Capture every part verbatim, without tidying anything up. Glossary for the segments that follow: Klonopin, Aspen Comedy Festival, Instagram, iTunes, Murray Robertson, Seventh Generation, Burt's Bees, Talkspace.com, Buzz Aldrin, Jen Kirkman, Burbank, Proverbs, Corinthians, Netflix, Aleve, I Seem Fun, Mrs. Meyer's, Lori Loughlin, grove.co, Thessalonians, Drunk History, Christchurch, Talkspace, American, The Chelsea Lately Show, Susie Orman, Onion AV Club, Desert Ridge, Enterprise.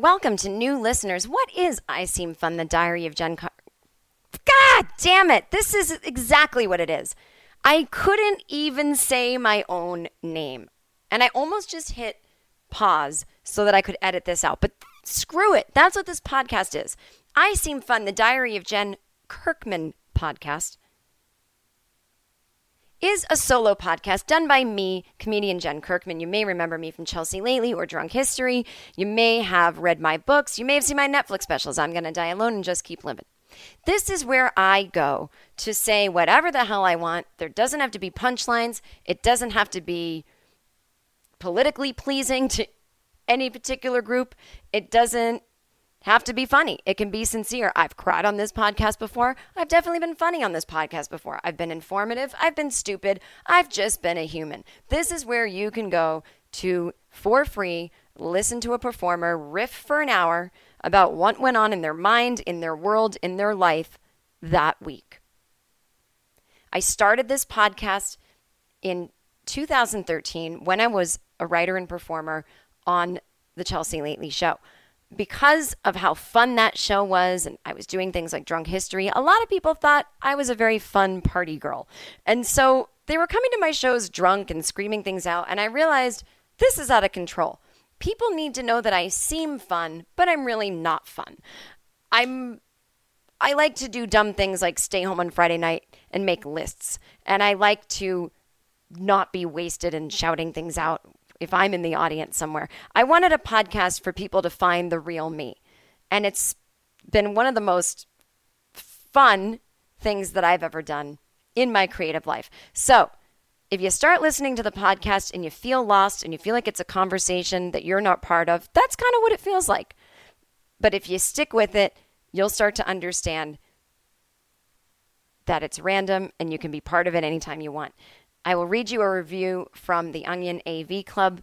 Welcome to new listeners. What is I Seem Fun, the Diary of Jen Car- God damn it. This is exactly what it is. I couldn't even say my own name. And I almost just hit pause so that I could edit this out. But screw it. That's what this podcast is. I Seem Fun, the Diary of Jen Kirkman podcast is a solo podcast done by me, comedian Jen Kirkman. You may remember me from Chelsea Lately or Drunk History. You may have read my books. You may have seen my Netflix specials, I'm Gonna Die Alone and Just Keep Living. This is where I go to say whatever the hell I want. There doesn't have to be punchlines. It doesn't have to be politically pleasing to any particular group. It doesn't have to be funny. It can be sincere. I've cried on this podcast before. I've definitely been funny on this podcast before. I've been informative. I've been stupid. I've just been a human. This is where you can go to for free, listen to a performer riff for an hour about what went on in their mind, in their world, in their life that week. I started this podcast in two thousand thirteen when I was a writer and performer on The Chelsea Lately Show. Because of how fun that show was, and I was doing things like Drunk History, a lot of people thought I was a very fun party girl. And so they were coming to my shows drunk and screaming things out, and I realized this is out of control. People need to know that I seem fun, but I'm really not fun. I'm, I like to do dumb things like stay home on Friday night and make lists, and I like to not be wasted and shouting things out if I'm in the audience somewhere. I wanted a podcast for people to find the real me. And it's been one of the most fun things that I've ever done in my creative life. So if you start listening to the podcast and you feel lost and you feel like it's a conversation that you're not part of, that's kind of what it feels like. But if you stick with it, you'll start to understand that it's random and you can be part of it anytime you want. I will read you a review from the Onion A V Club.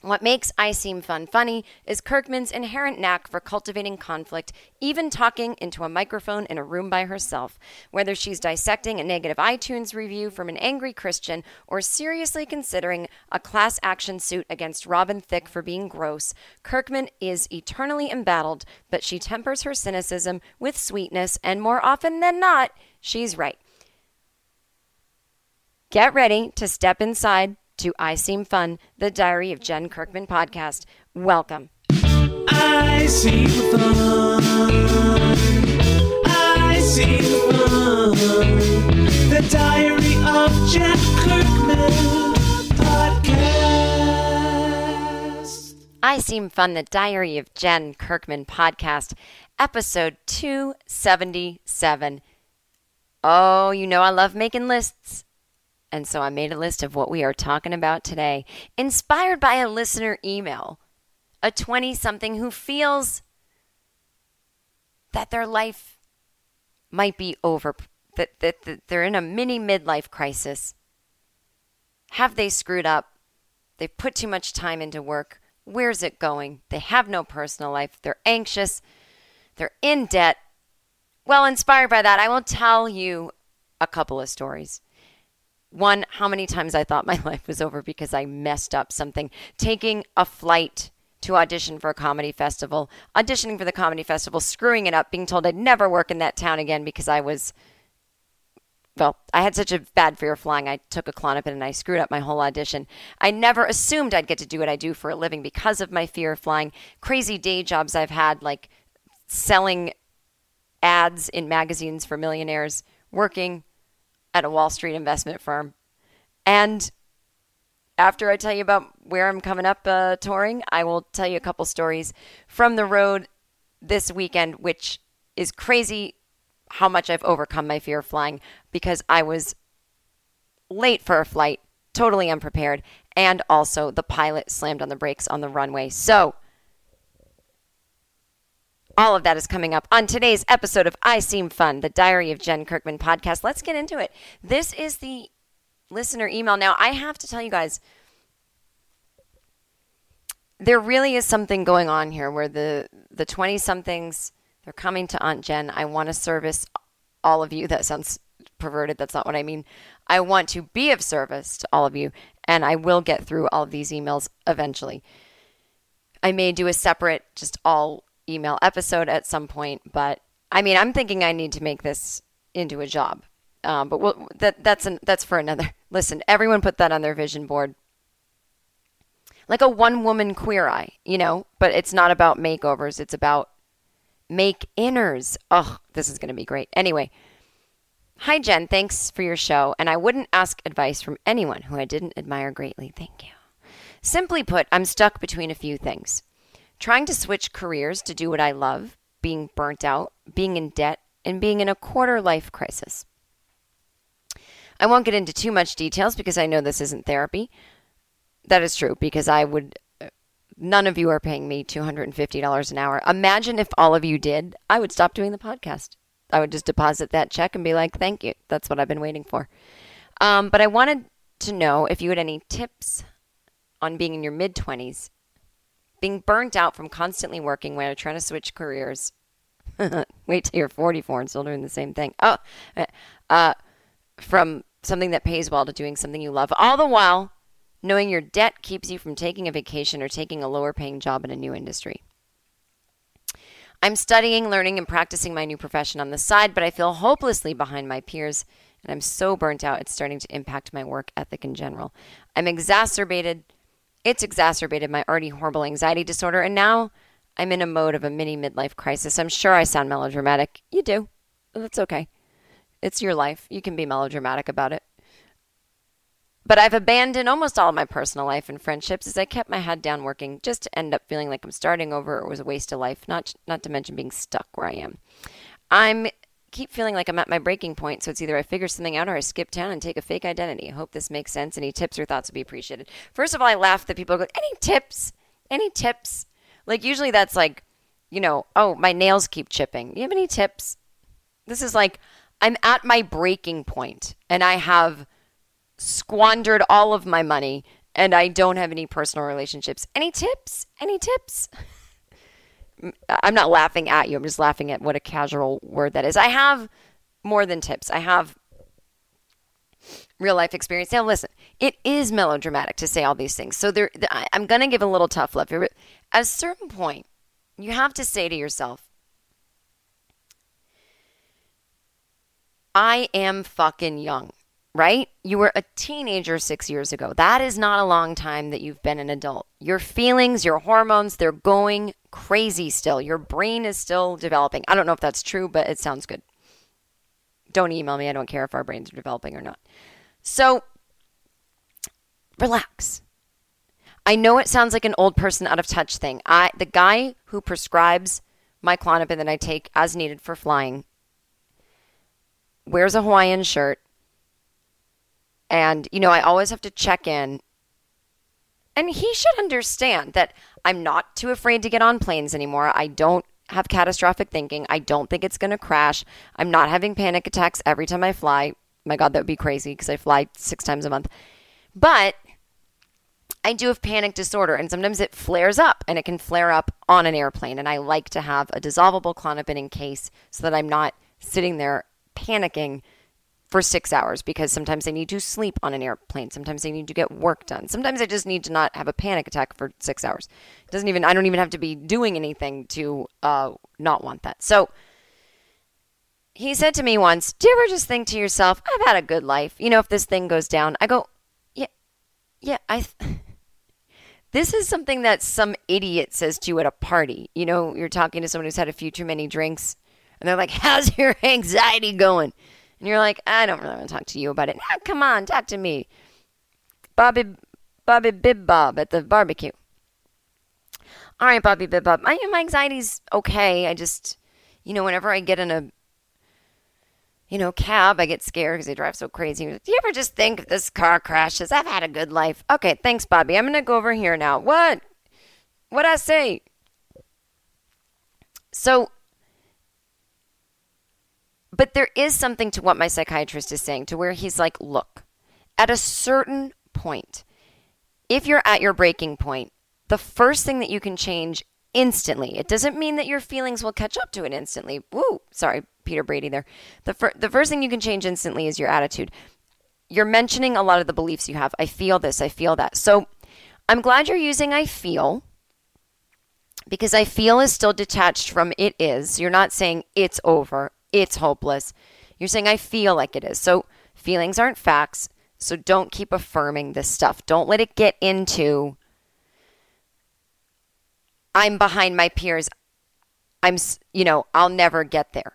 What makes I Seem Fun funny is Kirkman's inherent knack for cultivating conflict, even talking into a microphone in a room by herself. Whether she's dissecting a negative iTunes review from an angry Christian or seriously considering a class action suit against Robin Thicke for being gross, Kirkman is eternally embattled, but she tempers her cynicism with sweetness, and more often than not, she's right. Get ready to step inside to I Seem Fun, the Diary of Jen Kirkman podcast. Welcome. I seem fun. I seem fun. The Diary of Jen Kirkman podcast. I Seem Fun, the Diary of Jen Kirkman podcast, episode two seventy-seven. Oh, you know I love making lists. And so I made a list of what we are talking about today, inspired by a listener email, a twenty-something who feels that their life might be over, that, that, that they're in a mini midlife crisis. Have they screwed up? They've put too much time into work. Where's it going? They have no personal life. They're anxious. They're in debt. Well, inspired by that, I will tell you a couple of stories. One, how many times I thought my life was over because I messed up something. Taking a flight to audition for a comedy festival, auditioning for the comedy festival, screwing it up, being told I'd never work in that town again because I was, well, I had such a bad fear of flying. I took a Klonopin and I screwed up my whole audition. I never assumed I'd get to do what I do for a living because of my fear of flying. Crazy day jobs I've had, like selling ads in magazines for millionaires, working at a Wall Street investment firm. And after I tell you about where I'm coming up uh, touring, I will tell you a couple stories from the road this weekend, which is crazy how much I've overcome my fear of flying because I was late for a flight, totally unprepared, and also the pilot slammed on the brakes on the runway. So all of that is coming up on today's episode of I Seem Fun, the Diary of Jen Kirkman podcast. Let's get into it. This is the listener email. Now, I have to tell you guys, there really is something going on here where the the twenty-somethings, they're coming to Aunt Jen. I want to service all of you. That sounds perverted. That's not what I mean. I want to be of service to all of you, and I will get through all of these emails eventually. I may do a separate, just all email episode at some point, but I mean, I'm thinking I need to make this into a job. Um, but we'll, that that's an, that's for another. Listen, everyone put that on their vision board, like a one-woman Queer Eye, you know. But it's not about makeovers; it's about make-inners. Oh, this is going to be great. Anyway, hi Jen, thanks for your show, and I wouldn't ask advice from anyone who I didn't admire greatly. Thank you. Simply put, I'm stuck between a few things. Trying to switch careers to do what I love, being burnt out, being in debt, and being in a quarter-life crisis. I won't get into too much details because I know this isn't therapy. That is true because I would, none of you are paying me two hundred fifty dollars an hour. Imagine if all of you did, I would stop doing the podcast. I would just deposit that check and be like, thank you. That's what I've been waiting for. Um, but I wanted to know if you had any tips on being in your mid-twenties, being burnt out from constantly working when you're trying to switch careers. Wait till you're forty-four and still doing the same thing. Oh, uh, from something that pays well to doing something you love. All the while, knowing your debt keeps you from taking a vacation or taking a lower paying job in a new industry. I'm studying, learning, and practicing my new profession on the side, but I feel hopelessly behind my peers, and I'm so burnt out it's starting to impact my work ethic in general. I'm exacerbated It's exacerbated my already horrible anxiety disorder, and now I'm in a mode of a mini midlife crisis. I'm sure I sound melodramatic. You do. That's okay. It's your life. You can be melodramatic about it. But I've abandoned almost all of my personal life and friendships as I kept my head down working just to end up feeling like I'm starting over or it was a waste of life, not not to mention being stuck where I am. I keep feeling like I'm at my breaking point, so it's either I figure something out or I skip town and take a fake identity. I hope this makes sense. Any tips or thoughts would be appreciated. First of all, I laugh that people go, any tips? Any tips? Like usually that's like, you know, oh, my nails keep chipping. You have any tips? This is like, I'm at my breaking point and I have squandered all of my money and I don't have any personal relationships. Any tips? Any tips? I'm not laughing at you. I'm just laughing at what a casual word that is. I have more than tips. I have real life experience. Now, listen, it is melodramatic to say all these things. So there, I'm going to give a little tough love. At a certain point, you have to say to yourself, I am fucking young, right? You were a teenager six years ago. That is not a long time that you've been an adult. Your feelings, your hormones, they're going crazy still. Your brain is still developing. I don't know if that's true, but it sounds good. Don't email me. I don't care if our brains are developing or not. So relax. I know it sounds like an old person out of touch thing. I, the guy who prescribes my Klonopin that I take as needed for flying wears a Hawaiian shirt. And, you know, I always have to check in. And he should understand that I'm not too afraid to get on planes anymore. I don't have catastrophic thinking. I don't think it's going to crash. I'm not having panic attacks every time I fly. My God, that would be crazy because I fly six times a month. But I do have panic disorder, and sometimes it flares up, and it can flare up on an airplane. And I like to have a dissolvable Klonopin in case so that I'm not sitting there panicking for six hours because sometimes I need to sleep on an airplane. Sometimes I need to get work done. Sometimes I just need to not have a panic attack for six hours. It doesn't even, I don't even have to be doing anything to uh, not want that. So he said to me once, do you ever just think to yourself, I've had a good life. You know, if this thing goes down, I go, yeah, yeah, I... Th- This is something that some idiot says to you at a party. You know, you're talking to someone who's had a few too many drinks, and they're like, how's your anxiety going? And you're like, I don't really want to talk to you about it. Now, come on, talk to me. Bobby, Bobby Bib Bob at the barbecue. All right, Bobby Bib Bob. My, my anxiety's okay. I just, you know, whenever I get in a, you know, cab, I get scared because they drive so crazy. Do you ever just think this car crashes? I've had a good life. Okay, thanks, Bobby. I'm going to go over here now. What? What'd I say? So, but there is something to what my psychiatrist is saying, to where he's like, look, at a certain point, if you're at your breaking point, the first thing that you can change instantly. It doesn't mean that your feelings will catch up to it instantly. Woo, sorry, Peter Brady there. The, fir- the first thing you can change instantly is your attitude. You're mentioning a lot of the beliefs you have. I feel this, I feel that. So I'm glad you're using I feel, because I feel is still detached from it is. You're not saying it's over, it's hopeless. You're saying I feel like it is. So feelings aren't facts. So don't keep affirming this stuff. Don't let it get into I'm behind my peers. I'm, you know, I'll never get there.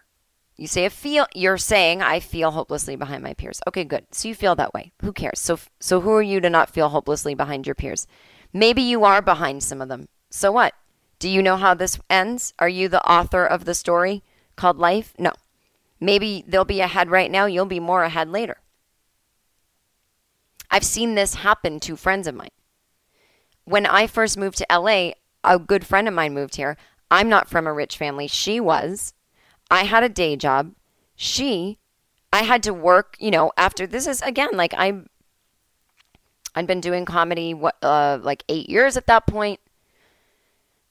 You say, I feel, you're saying, I feel hopelessly behind my peers. Okay, good. So you feel that way. Who cares? So, so who are you to not feel hopelessly behind your peers? Maybe you are behind some of them. So what? Do you know how this ends? Are you the author of the story called life? No. Maybe they'll be ahead right now. You'll be more ahead later. I've seen this happen to friends of mine. When I first moved to L A, a good friend of mine moved here. I'm not from a rich family. She was. I had a day job. She, I had to work, you know, after this is, again, like I, I'd been doing comedy what, uh, like eight years at that point.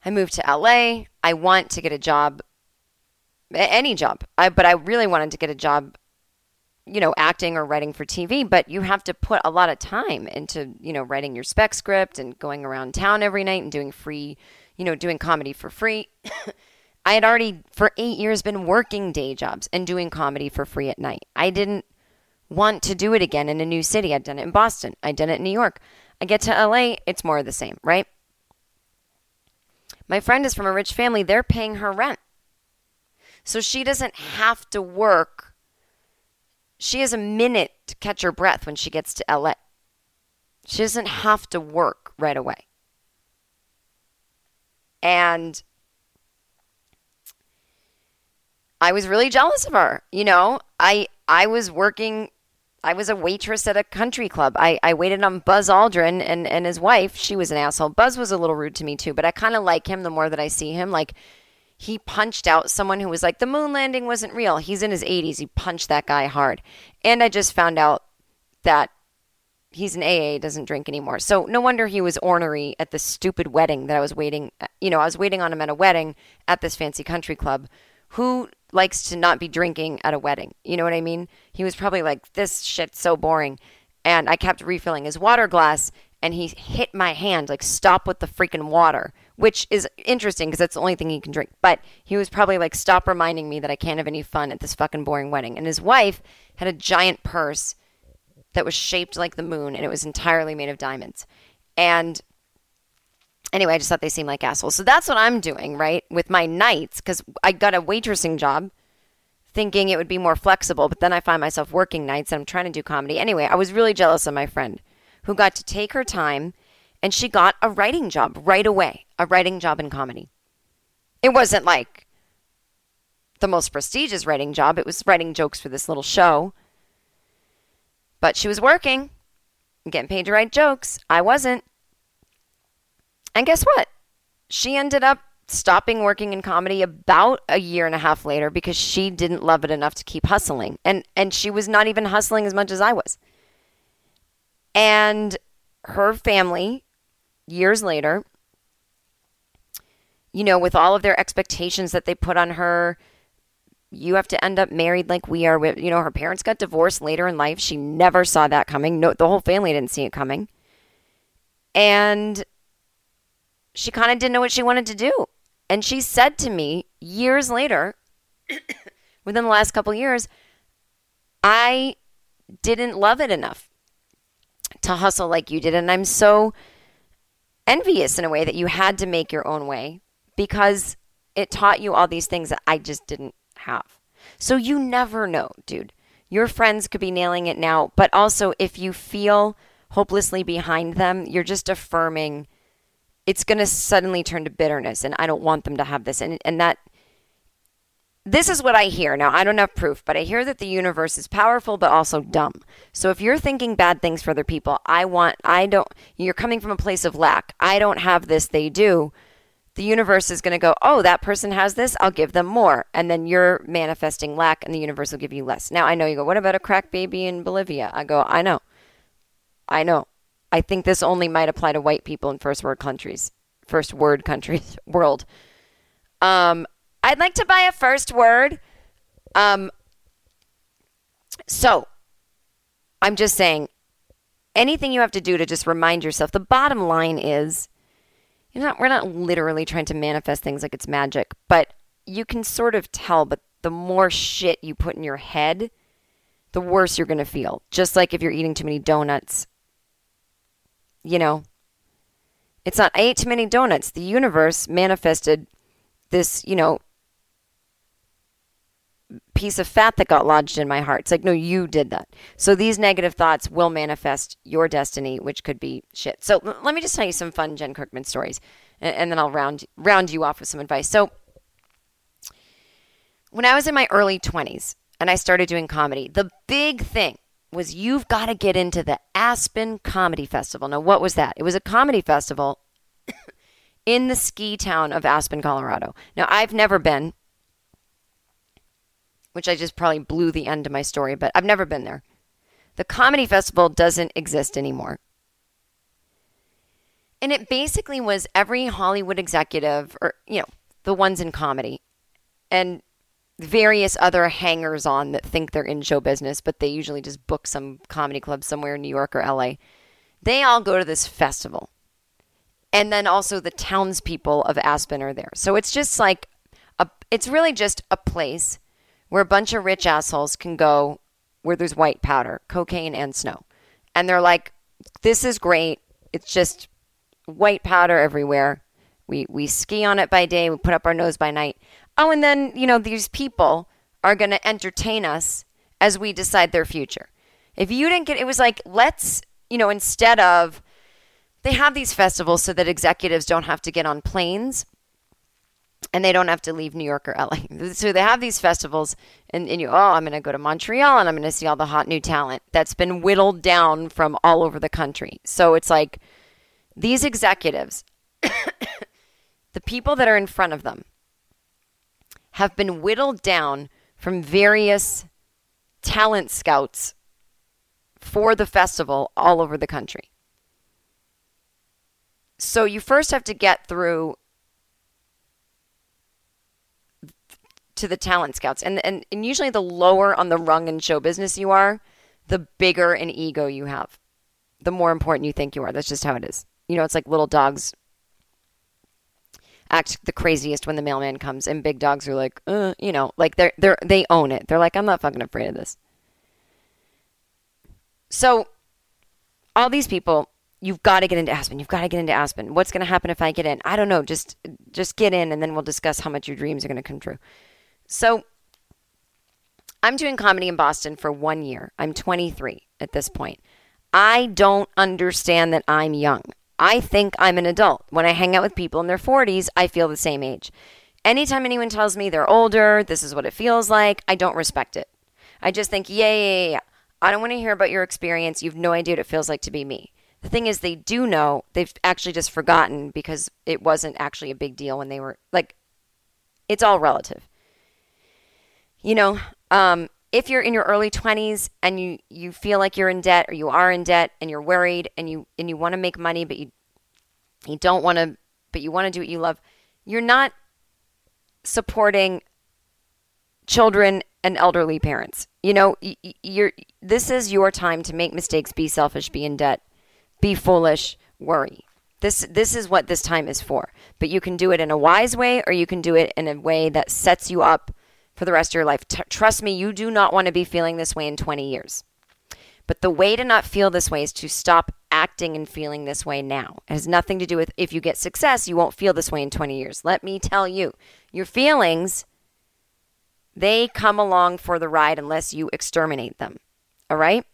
I moved to L A. I want to get a job, any job, I, but I really wanted to get a job, you know, acting or writing for T V, but you have to put a lot of time into, you know, writing your spec script and going around town every night and doing free, you know, doing comedy for free. I had already for eight years been working day jobs and doing comedy for free at night. I didn't want to do it again in a new city. I'd done it in Boston. I'd done it in New York. I get to L A. It's more of the same, right? My friend is from a rich family. They're paying her rent. So she doesn't have to work. She has a minute to catch her breath when she gets to L A. She doesn't have to work right away. And I was really jealous of her. You know, I I was working, I was a waitress at a country club. I, I waited on Buzz Aldrin and, and his wife. She was an asshole. Buzz was a little rude to me too, but I kind of like him the more that I see him. Like, he punched out someone who was like, the moon landing wasn't real. He's in his eighties. He punched that guy hard. And I just found out that he's an A A, doesn't drink anymore. So no wonder he was ornery at the stupid wedding that I was waiting, you know, I was waiting on him at a wedding at this fancy country club. Who likes to not be drinking at a wedding? You know what I mean? He was probably like, this shit's so boring. And I kept refilling his water glass, and he hit my hand, like, stop with the freaking water, which is interesting because that's the only thing he can drink. But he was probably like, stop reminding me that I can't have any fun at this fucking boring wedding. And his wife had a giant purse that was shaped like the moon, and it was entirely made of diamonds. And anyway, I just thought they seemed like assholes. So that's what I'm doing, right, with my nights, because I got a waitressing job thinking it would be more flexible, but then I find myself working nights and I'm trying to do comedy. Anyway, I was really jealous of my friend who got to take her time, and she got a writing job right away, a writing job in comedy. It wasn't like the most prestigious writing job. It was writing jokes for this little show, but she was working, getting paid to write jokes. I wasn't. And guess what? She ended up stopping working in comedy about a year and a half later because she didn't love it enough to keep hustling. And and she was not even hustling as much as I was. And her family, years later, you know, with all of their expectations that they put on her, you have to end up married like we are. You know, her parents got divorced later in life. She never saw that coming. No, the whole family didn't see it coming. And she kind of didn't know what she wanted to do. And she said to me years later, within the last couple of years, I didn't love it enough to hustle like you did. And I'm so envious in a way that you had to make your own way because it taught you all these things that I just didn't have. So you never know, dude. Your friends could be nailing it now, but also if you feel hopelessly behind them, you're just affirming it's going to suddenly turn to bitterness, and I don't want them to have this. And and that, this is what I hear. Now, I don't have proof, but I hear that the universe is powerful, but also dumb. So if you're thinking bad things for other people, I want, I don't, you're coming from a place of lack. I don't have this, they do. The universe is going to go, oh, that person has this, I'll give them more. And then you're manifesting lack, and the universe will give you less. Now, I know you go, what about a crack baby in Bolivia? I go, I know. I know. I think this only might apply to white people in first world countries, first word countries, world. Um, I'd like to buy a first word. Um, so I'm just saying anything you have to do to just remind yourself, the bottom line is you're not, we're not literally trying to manifest things like it's magic, but you can sort of tell, but the more shit you put in your head, the worse you're going to feel. Just like if you're eating too many donuts. You know, it's not, I ate too many donuts. The universe manifested this, you know, piece of fat that got lodged in my heart. It's like, no, you did that. So these negative thoughts will manifest your destiny, which could be shit. So l- let me just tell you some fun Jen Kirkman stories, and, and then I'll round round you off with some advice. So when I was in my early twenties and I started doing comedy, the big thing was you've got to get into the Aspen Comedy Festival. Now, what was that? It was a comedy festival in the ski town of Aspen, Colorado. Now, I've never been, which I just probably blew the end of my story, but I've never been there. The comedy festival doesn't exist anymore. And it basically was every Hollywood executive, or, you know, the ones in comedy, and various other hangers-on that think they're in show business, but they usually just book some comedy club somewhere in New York or L A. They all go to this festival. And then also the townspeople of Aspen are there. So it's just like, a, it's really just a place where a bunch of rich assholes can go where there's white powder, cocaine, and snow. And they're like, this is great. It's just white powder everywhere. We we ski on it by day. We put up our nose by night. Oh, and then, you know, these people are going to entertain us as we decide their future. If you didn't get, it was like, let's, you know, instead of, they have these festivals so that executives don't have to get on planes and they don't have to leave New York or L A. So they have these festivals and, and you, oh, I'm going to go to Montreal and I'm going to see all the hot new talent that's been whittled down from all over the country. So it's like these executives, the people that are in front of them, have been whittled down from various talent scouts for the festival all over the country. So you first have to get through to the talent scouts. And, and, and usually the lower on the rung in show business you are, the bigger an ego you have, the more important you think you are. That's just how it is. You know, it's like little dogs act the craziest when the mailman comes, and big dogs are like, uh, you know, like they're they're they own it. They're like, I'm not fucking afraid of this. So, all these people, you've got to get into Aspen. You've got to get into Aspen. What's going to happen if I get in? I don't know. Just just get in, and then we'll discuss how much your dreams are going to come true. So, I'm doing comedy in Boston for one year. I'm twenty-three at this point. I don't understand that I'm young. I think I'm an adult. When I hang out with people in their forties, I feel the same age. Anytime anyone tells me they're older, this is what it feels like, I don't respect it. I just think, yeah, yeah, yeah. I don't want to hear about your experience. You've no idea what it feels like to be me. The thing is, they do know. They've actually just forgotten because it wasn't actually a big deal when they were, like, it's all relative. You know, um, if you're in your early twenties and you, you feel like you're in debt or you are in debt and you're worried and you and you want to make money but you you don't want to, but you want to do what you love, you're not supporting children and elderly parents. You know, you're this is your time to make mistakes, be selfish, be in debt, be foolish, worry. This this is what this time is for. But you can do it in a wise way, or you can do it in a way that sets you up for the rest of your life. T- trust me, you do not want to be feeling this way in twenty years. But the way to not feel this way is to stop acting and feeling this way now. It has nothing to do with if you get success, you won't feel this way in twenty years. Let me tell you, your feelings, they come along for the ride unless you exterminate them. All right?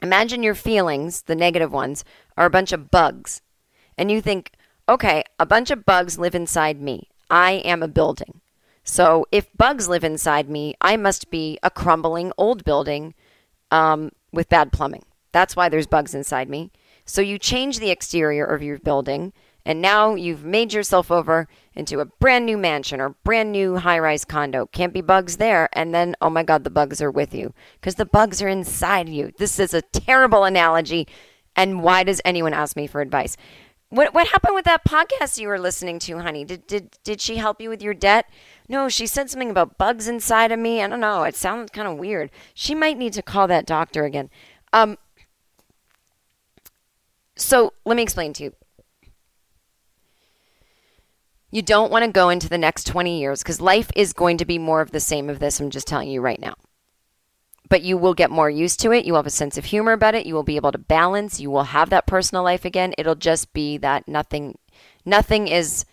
Imagine your feelings, the negative ones, are a bunch of bugs. And you think, okay, a bunch of bugs live inside me. I am a building. So if bugs live inside me, I must be a crumbling old building um, with bad plumbing. That's why there's bugs inside me. So you change the exterior of your building, and now you've made yourself over into a brand new mansion or brand new high-rise condo. Can't be bugs there. And then, oh my God, the bugs are with you because the bugs are inside you. This is a terrible analogy. And why does anyone ask me for advice? What what happened with that podcast you were listening to, honey? Did did did she help you with your debt? No, she said something about bugs inside of me. I don't know. It sounded kind of weird. She might need to call that doctor again. Um. So let me explain to you. You don't want to go into the next twenty years because life is going to be more of the same of this. I'm just telling you right now. But you will get more used to it. You will have a sense of humor about it. You will be able to balance. You will have that personal life again. It'll just be that nothing, nothing is,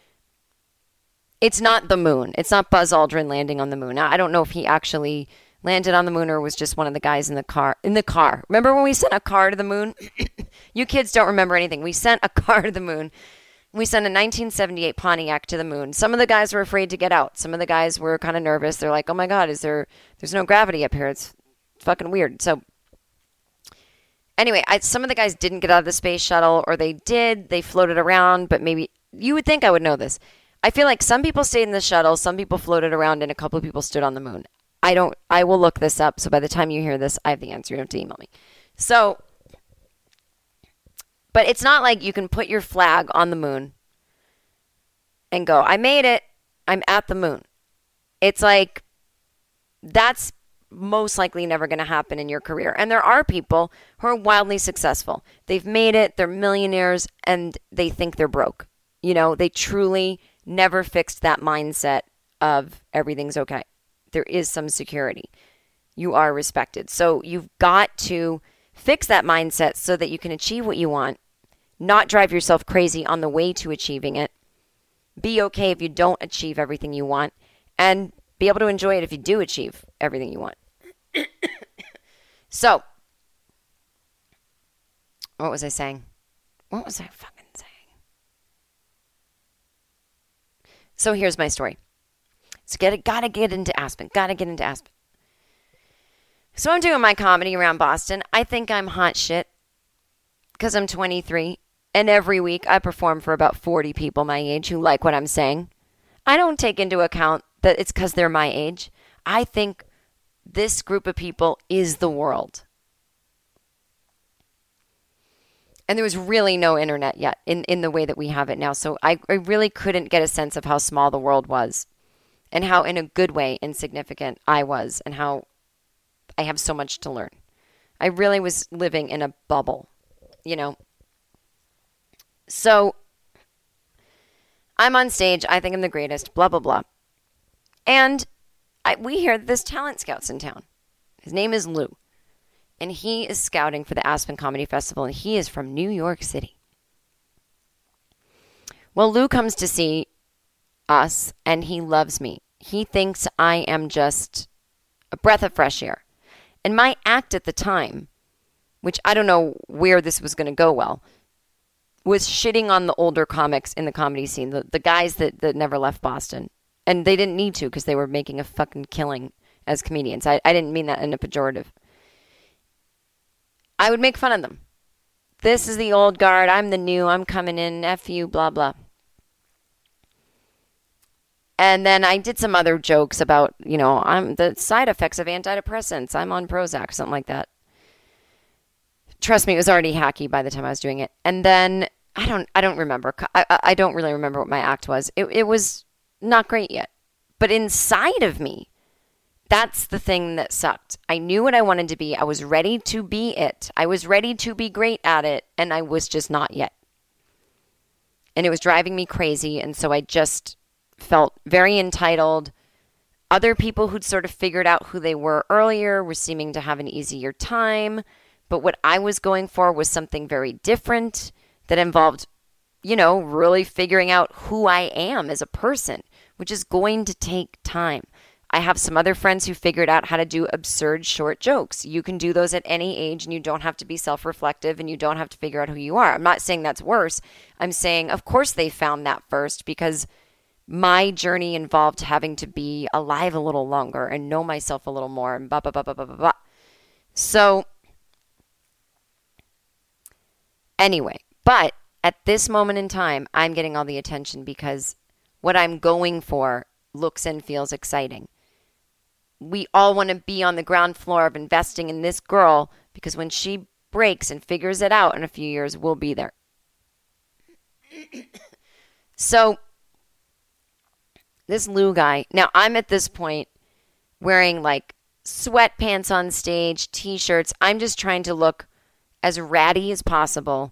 it's not the moon. It's not Buzz Aldrin landing on the moon. Now, I don't know if he actually landed on the moon or was just one of the guys in the car, in the car. Remember when we sent a car to the moon? You kids don't remember anything. We sent a car to the moon. We sent a nineteen seventy-eight Pontiac to the moon. Some of the guys were afraid to get out. Some of the guys were kind of nervous. They're like, oh my God, is there, there's no gravity up here. It's fucking weird. So anyway, I, some of the guys didn't get out of the space shuttle, or they did, they floated around, but maybe you would think I would know this. I feel like some people stayed in the shuttle, some people floated around, and a couple of people stood on the moon. I don't, I will look this up. So by the time you hear this, I have the answer. You don't have to email me. So, but it's not like you can put your flag on the moon and go, I made it. I'm at the moon. It's like, that's most likely never going to happen in your career. And there are people who are wildly successful. They've made it, they're millionaires, and they think they're broke. You know, they truly never fixed that mindset of everything's okay. There is some security. You are respected. So you've got to fix that mindset so that you can achieve what you want, not drive yourself crazy on the way to achieving it. Be okay if you don't achieve everything you want, and be able to enjoy it if you do achieve everything you want. So, what was I saying? What was I fucking saying? So here's my story. So get, gotta get into Aspen. Gotta get into Aspen. So I'm doing my comedy around Boston. I think I'm hot shit because I'm twenty-three. And every week I perform for about forty people my age who like what I'm saying. I don't take into account that it's because they're my age. I think this group of people is the world. And there was really no internet yet in, in the way that we have it now. So I, I really couldn't get a sense of how small the world was and how in a good way insignificant I was and how I have so much to learn. I really was living in a bubble, you know. So I'm on stage. I think I'm the greatest, blah, blah, blah. And I, we hear this talent scout's in town. His name is Lou. And he is scouting for the Aspen Comedy Festival. And he is from New York City. Well, Lou comes to see us and he loves me. He thinks I am just a breath of fresh air. And my act at the time, which I don't know where this was going to go well, was shitting on the older comics in the comedy scene. The, the guys that, that never left Boston. And they didn't need to because they were making a fucking killing as comedians. I, I didn't mean that in a pejorative. I would make fun of them. This is the old guard. I'm the new. I'm coming in. F you, blah, blah. And then I did some other jokes about, you know, I'm the side effects of antidepressants. I'm on Prozac, something like that. Trust me, it was already hacky by the time I was doing it. And then I don't, I don't remember. I, I don't really remember what my act was. It, it was not great yet. But inside of me, that's the thing that sucked. I knew what I wanted to be. I was ready to be it. I was ready to be great at it. And I was just not yet. And it was driving me crazy. And so I just felt very entitled. Other people who'd sort of figured out who they were earlier were seeming to have an easier time. But what I was going for was something very different that involved, you know, really figuring out who I am as a person, which is going to take time. I have some other friends who figured out how to do absurd short jokes. You can do those at any age and you don't have to be self-reflective and you don't have to figure out who you are. I'm not saying that's worse. I'm saying, of course, they found that first because my journey involved having to be alive a little longer and know myself a little more and blah, blah, blah, blah, blah, blah, blah. So anyway, but at this moment in time, I'm getting all the attention because what I'm going for looks and feels exciting. We all want to be on the ground floor of investing in this girl because when she breaks and figures it out in a few years, we'll be there. So this Lou guy, now I'm at this point wearing like sweatpants on stage, t-shirts. I'm just trying to look as ratty as possible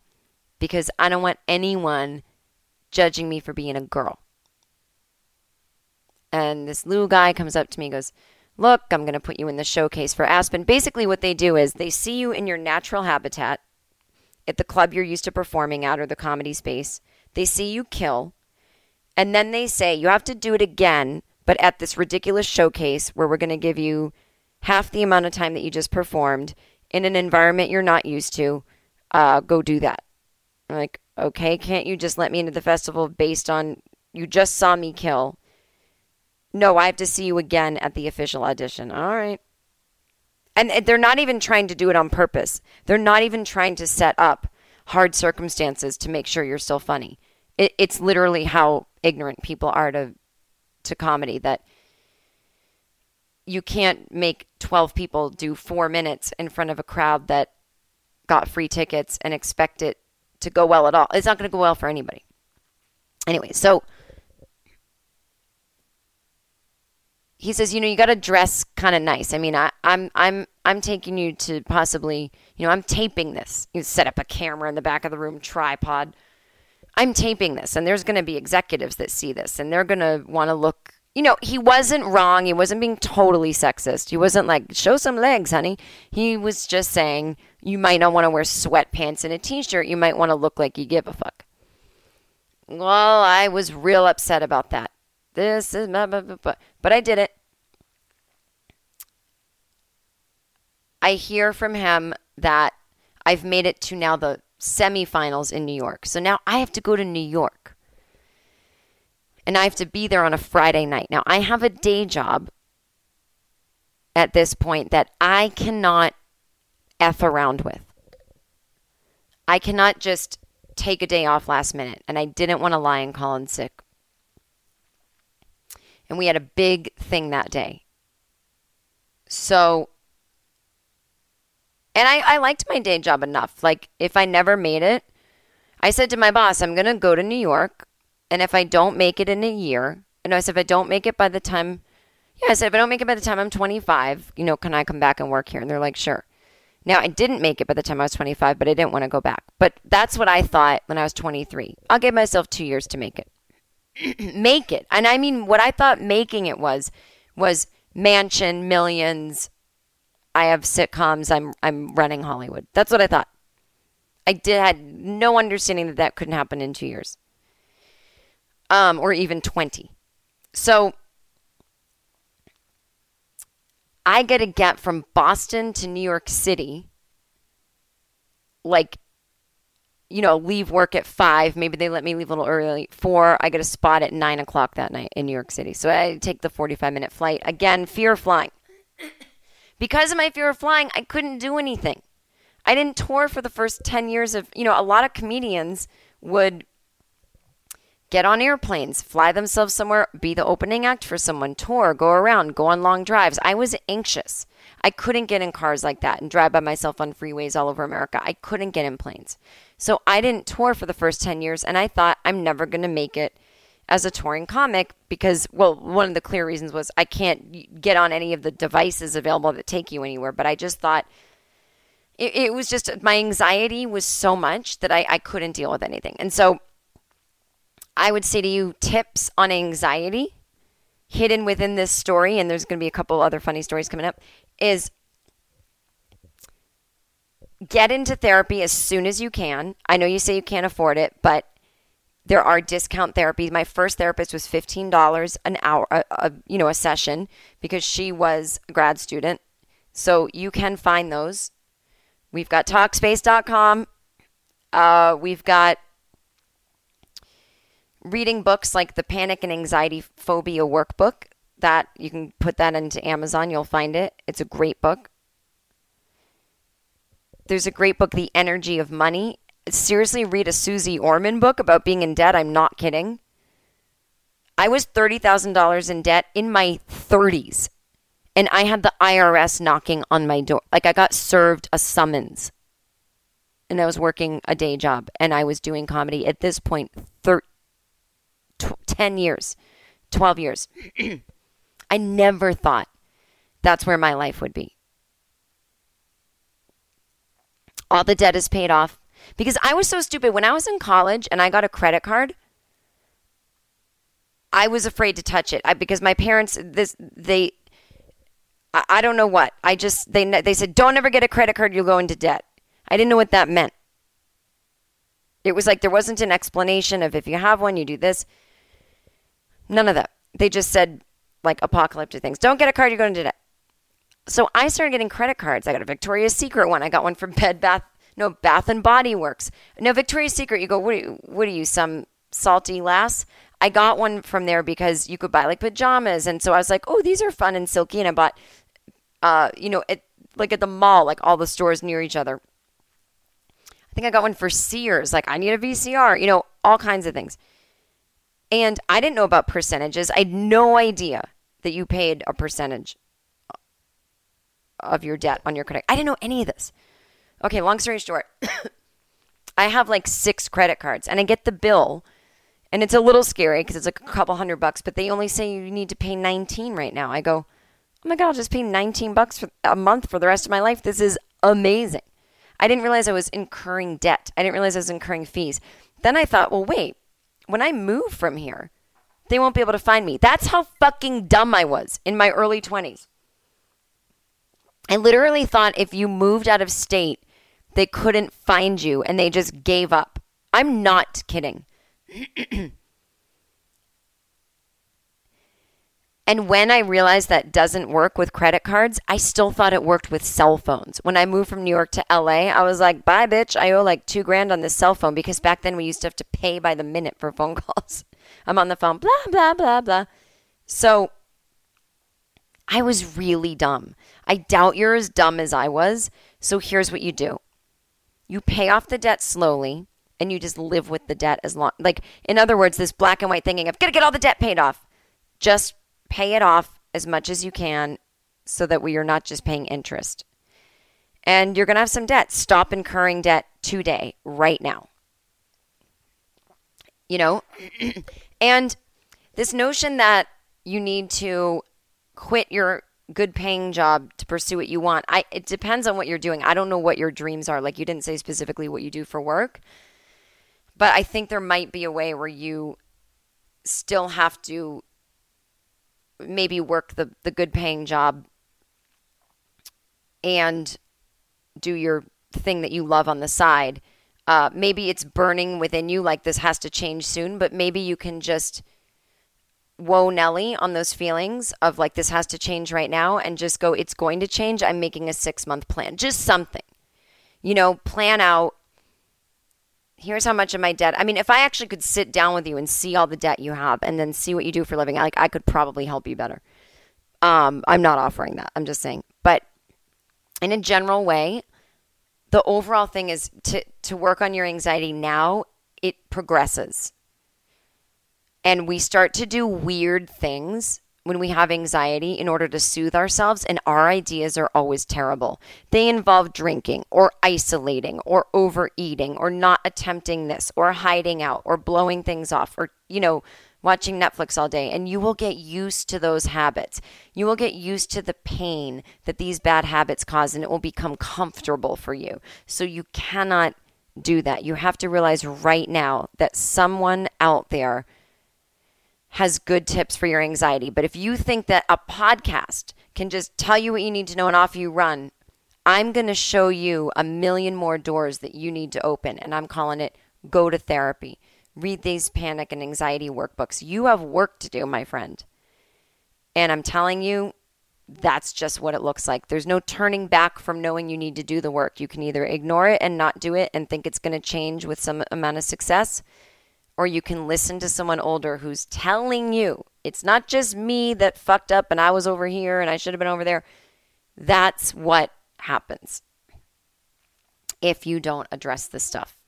because I don't want anyone judging me for being a girl. And this Lou guy comes up to me and goes, look, I'm going to put you in the showcase for Aspen. Basically what they do is they see you in your natural habitat at the club you're used to performing at or the comedy space. They see you kill. And then they say, you have to do it again, but at this ridiculous showcase where we're going to give you half the amount of time that you just performed in an environment you're not used to. Uh, go do that. I'm like, okay, can't you just let me into the festival based on you just saw me kill? No, I have to see you again at the official audition. All right. And they're not even trying to do it on purpose. They're not even trying to set up hard circumstances to make sure you're still funny. It, it's literally how ignorant people are to to comedy, that you can't make twelve people do four minutes in front of a crowd that got free tickets and expect it to go well at all. It's not going to go well for anybody. Anyway, so he says, you know, you got to dress kind of nice. I mean, I, I'm I'm I'm taking you to possibly, you know, I'm taping this. You set up a camera in the back of the room, tripod. I'm taping this. And there's going to be executives that see this. And they're going to want to look, you know, he wasn't wrong. He wasn't being totally sexist. He wasn't like, show some legs, honey. He was just saying, you might not want to wear sweatpants and a t-shirt. You might want to look like you give a fuck. Well, I was real upset about that. This is blah, blah, blah, blah. But I did it. I hear from him that I've made it to now the semifinals in New York. So now I have to go to New York. And I have to be there on a Friday night. Now I have a day job at this point that I cannot F around with. I cannot just take a day off last minute. And I didn't want to lie and call in sick. And we had a big thing that day. So, and I, I liked my day job enough. Like, if I never made it, I said to my boss, I'm going to go to New York. And if I don't make it in a year, and I said, if I don't make it by the time, yeah, I said, if I don't make it by the time I'm twenty-five, you know, can I come back and work here? And they're like, sure. Now, I didn't make it by the time I was twenty-five, but I didn't want to go back. But that's what I thought when I was twenty-three. I'll give myself two years to make it. Make it. And I mean, what I thought making it was, was mansion, millions. I have sitcoms. I'm, I'm running Hollywood. That's what I thought. I did had no understanding that that couldn't happen in two years. Um, or even twenty. So I get to get from Boston to New York City, like, you know, leave work at five. Maybe they let me leave a little early. Four, I get a spot at nine o'clock that night in New York City. So I take the forty-five minute flight. Again, fear of flying. Because of my fear of flying, I couldn't do anything. I didn't tour for the first ten years of, you know, a lot of comedians would get on airplanes, fly themselves somewhere, be the opening act for someone, tour, go around, go on long drives. I was anxious. I couldn't get in cars like that and drive by myself on freeways all over America. I couldn't get in planes. So I didn't tour for the first ten years, and I thought I'm never going to make it as a touring comic because, well, one of the clear reasons was I can't get on any of the devices available that take you anywhere. But I just thought it, it was just my anxiety was so much that I, I couldn't deal with anything. And so I would say to you, tips on anxiety hidden within this story, and there's going to be a couple other funny stories coming up, is get into therapy as soon as you can. I know you say you can't afford it, but there are discount therapies. My first therapist was fifteen dollars an hour, a, a, you know, a session, because she was a grad student. So you can find those. We've got Talkspace dot com. Uh, we've got reading books like the Panic and Anxiety Phobia Workbook. That you can put that into Amazon. You'll find it. It's a great book. There's a great book, The Energy of Money. Seriously, read a Susie Orman book about being in debt. I'm not kidding. I was thirty thousand dollars in debt in my thirties, and I had the I R S knocking on my door. Like, I got served a summons, and I was working a day job, and I was doing comedy at this point thir- t- ten years, twelve years. I never thought that's where my life would be. All the debt is paid off. Because I was so stupid. When I was in college and I got a credit card, I was afraid to touch it. I, because my parents, this they, I, I don't know what. I just, they they said, don't ever get a credit card, you'll go into debt. I didn't know what that meant. It was like there wasn't an explanation of if you have one, you do this. None of that. They just said like apocalyptic things. Don't get a card, you're going into debt. So I started getting credit cards. I got a Victoria's Secret one. I got one from Bed Bath. No, Bath and Body Works. No, Victoria's Secret. You go, what are you, what are you, some salty lass? I got one from there because you could buy like pajamas. And so I was like, oh, these are fun and silky. And I bought, uh, you know, at, like at the mall, like all the stores near each other. I think I got one for Sears. Like, I need a V C R, you know, all kinds of things. And I didn't know about percentages. I had no idea that you paid a percentage of your debt on your credit. I didn't know any of this. Okay, long story short, I have like six credit cards, and I get the bill, and it's a little scary because it's like a couple hundred bucks, but they only say you need to pay nineteen right now. I go, oh my God, I'll just pay nineteen bucks for a month for the rest of my life. This is amazing. I didn't realize I was incurring debt. I didn't realize I was incurring fees. Then I thought, well, wait, when I move from here, they won't be able to find me. That's how fucking dumb I was in my early twenties. I literally thought if you moved out of state, they couldn't find you, and they just gave up. I'm not kidding. And when I realized that doesn't work with credit cards, I still thought it worked with cell phones. When I moved from New York to L A, I was like, bye, bitch. I owe like two grand on this cell phone, because back then we used to have to pay by the minute for phone calls. I'm on the phone, blah, blah, blah, blah. So I was really dumb. I doubt you're as dumb as I was. So here's what you do. You pay off the debt slowly, and you just live with the debt as long, like, in other words, this black and white thinking of, gotta get all the debt paid off. Just pay it off as much as you can so that we are not just paying interest. And you're going to have some debt. Stop incurring debt today, right now. You know? And this notion that you need to quit your good paying job to pursue what you want. I, it depends on what you're doing. I don't know what your dreams are. Like, you didn't say specifically what you do for work, but I think there might be a way where you still have to maybe work the, the good paying job and do your thing that you love on the side. Uh, maybe it's burning within you, like this has to change soon, but maybe you can just whoa Nelly on those feelings of like, this has to change right now, and just go, it's going to change. I'm making a six month plan, just something, you know, plan out. Here's how much of my debt. I mean, if I actually could sit down with you and see all the debt you have and then see what you do for a living, like, I could probably help you better. Um, I'm not offering that. I'm just saying, but in a general way, the overall thing is to, to work on your anxiety now, it progresses. And we start to do weird things when we have anxiety in order to soothe ourselves, and our ideas are always terrible. They involve drinking or isolating or overeating or not attempting this or hiding out or blowing things off or, you know, watching Netflix all day. And you will get used to those habits. You will get used to the pain that these bad habits cause, and it will become comfortable for you. So you cannot do that. You have to realize right now that someone out there has good tips for your anxiety. But if you think that a podcast can just tell you what you need to know and off you run, I'm going to show you a million more doors that you need to open. And I'm calling it go to therapy. Read these panic and anxiety workbooks. You have work to do, my friend. And I'm telling you, that's just what it looks like. There's no turning back from knowing you need to do the work. You can either ignore it and not do it and think it's going to change with some amount of success, or you can listen to someone older who's telling you, it's not just me that fucked up and I was over here and I should have been over there. That's what happens if you don't address this stuff.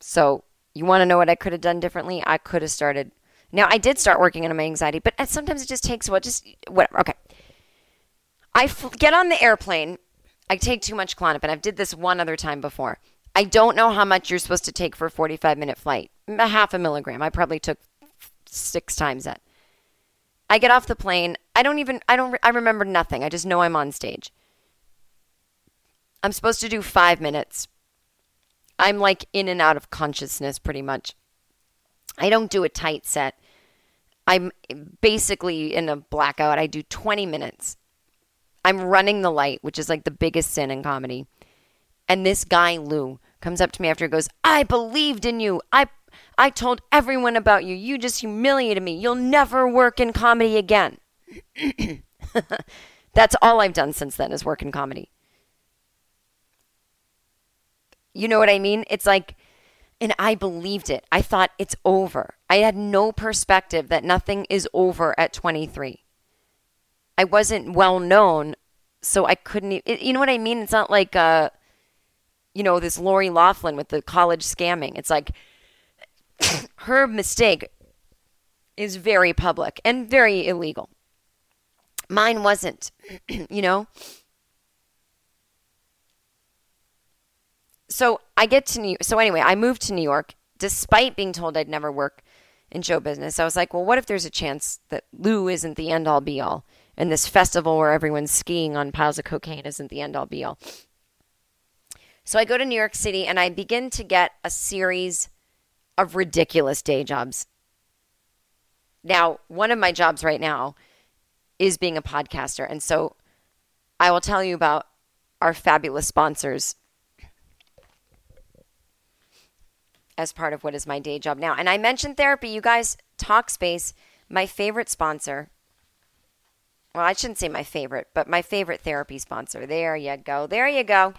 So you want to know what I could have done differently? I could have started. Now, I did start working on my anxiety, but sometimes it just takes what, just whatever. Okay. I fl- get on the airplane. I take too much Klonopin. I've did this one other time before. I don't know how much you're supposed to take for a forty-five minute flight. A half a milligram. I probably took six times that. I get off the plane. I don't even, I don't, I remember nothing. I just know I'm on stage. I'm supposed to do five minutes. I'm like in and out of consciousness pretty much. I don't do a tight set. I'm basically in a blackout. I do twenty minutes. I'm running the light, which is like the biggest sin in comedy. And this guy, Lou, comes up to me after and goes, I believed in you. I I told everyone about you. You just humiliated me. You'll never work in comedy again. That's all I've done since then is work in comedy. You know what I mean? It's like, and I believed it. I thought it's over. I had no perspective that nothing is over at twenty-three. I wasn't well known, so I couldn't, you know what I mean? It's not like, uh, you know, this Lori Loughlin with the college scamming. It's like her mistake is very public and very illegal. Mine wasn't, you know. So I get to New So anyway, I moved to New York despite being told I'd never work in show business. I was like, well, what if there's a chance that Lou isn't the end all be all, and this festival where everyone's skiing on piles of cocaine isn't the end all be all? So I go to New York City and I begin to get a series of ridiculous day jobs. Now, one of my jobs right now is being a podcaster. And so I will tell you about our fabulous sponsors as part of what is my day job now. And I mentioned therapy. You guys, Talkspace, my favorite sponsor. Well, I shouldn't say my favorite, but my favorite therapy sponsor. There you go. There you go.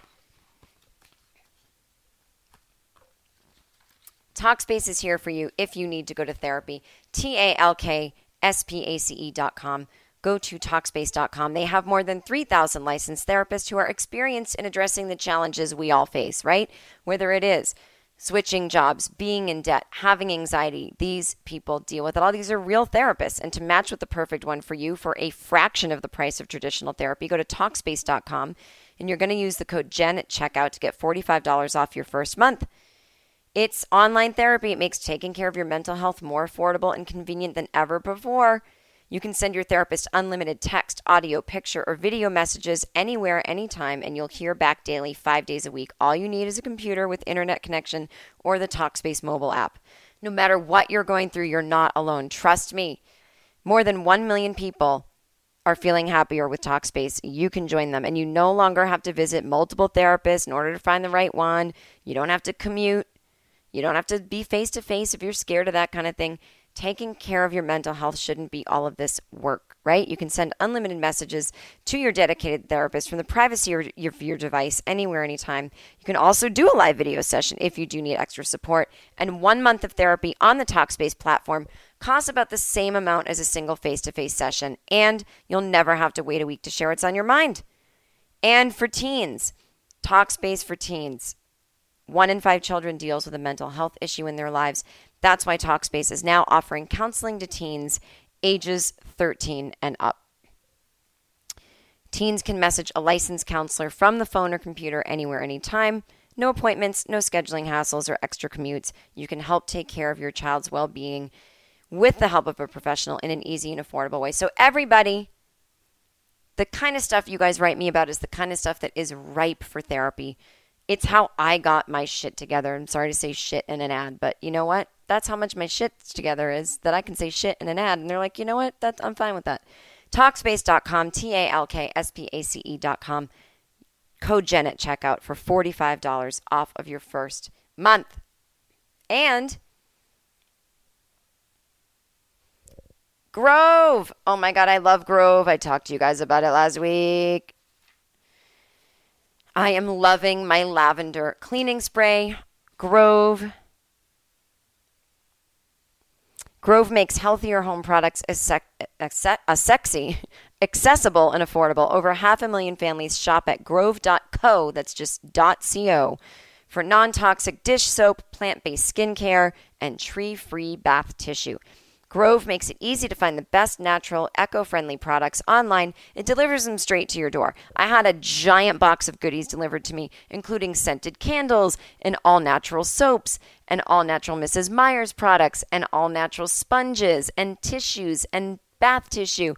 Talkspace is here for you if you need to go to therapy. T A L K S P A C E dot com. Go to Talkspace dot com. They have more than three thousand licensed therapists who are experienced in addressing the challenges we all face, right? Whether it is switching jobs, being in debt, having anxiety, these people deal with it. All these are real therapists. And to match with the perfect one for you for a fraction of the price of traditional therapy, go to Talkspace dot com and you're going to use the code Jen at checkout to get forty-five dollars off your first month. It's online therapy. It makes taking care of your mental health more affordable and convenient than ever before. You can send your therapist unlimited text, audio, picture, or video messages anywhere, anytime, and you'll hear back daily, five days a week. All you need is a computer with internet connection or the Talkspace mobile app. No matter what you're going through, you're not alone. Trust me. More than one million people are feeling happier with Talkspace. You can join them, and you no longer have to visit multiple therapists in order to find the right one. You don't have to commute. You don't have to be face-to-face if you're scared of that kind of thing. Taking care of your mental health shouldn't be all of this work, right? You can send unlimited messages to your dedicated therapist from the privacy of your, your device anywhere, anytime. You can also do a live video session if you do need extra support. And one month of therapy on the Talkspace platform costs about the same amount as a single face-to-face session. And you'll never have to wait a week to share what's on your mind. And for teens, Talkspace for teens. One in five children deals with a mental health issue in their lives. That's why Talkspace is now offering counseling to teens ages thirteen and up. Teens can message a licensed counselor from the phone or computer anywhere, anytime. No appointments, no scheduling hassles or extra commutes. You can help take care of your child's well-being with the help of a professional in an easy and affordable way. So everybody, the kind of stuff you guys write me about is the kind of stuff that is ripe for therapy. It's how I got my shit together. I'm sorry to say shit in an ad, but you know what? That's how much my shit together is, that I can say shit in an ad. And they're like, you know what? That's, I'm fine with that. Talkspace dot com, T A L K S P A C E dot com. Code Jen at checkout for forty-five dollars off of your first month. And Grove. Oh my God, I love Grove. I talked to you guys about it last week. I am loving my lavender cleaning spray, Grove. Grove makes healthier home products as sec- as sexy, accessible, and affordable. Over half a million families shop at grove dot co, that's just .co, for non-toxic dish soap, plant-based skincare, and tree-free bath tissue. Grove makes it easy to find the best natural, eco-friendly products online. It delivers them straight to your door. I had a giant box of goodies delivered to me, including scented candles and all-natural soaps and all-natural Missus Meyer's products and all-natural sponges and tissues and bath tissue.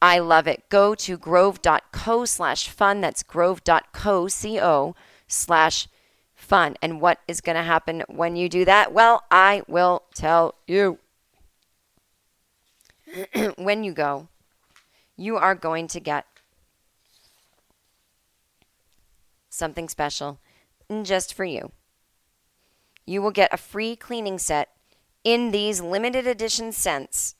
I love it. Go to grove.co slash fun. That's grove.co, C-O, slash fun. And what is going to happen when you do that? Well, I will tell you. When you go, you are going to get something special just for you. You will get a free cleaning set in these limited edition scents,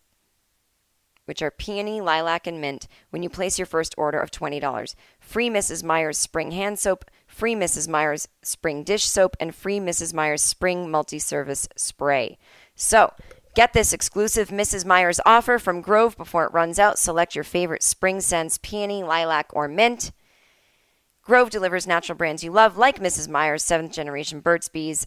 which are peony, lilac, and mint, when you place your first order of twenty dollars. Free Missus Meyer's Spring Hand Soap, free Missus Meyer's Spring Dish Soap, and free Missus Meyer's Spring Multi-Service Spray. So, get this exclusive Missus Meyer's offer from Grove before it runs out. Select your favorite spring scents, peony, lilac, or mint. Grove delivers natural brands you love, like Missus Meyer's, Seventh Generation, Burt's Bees,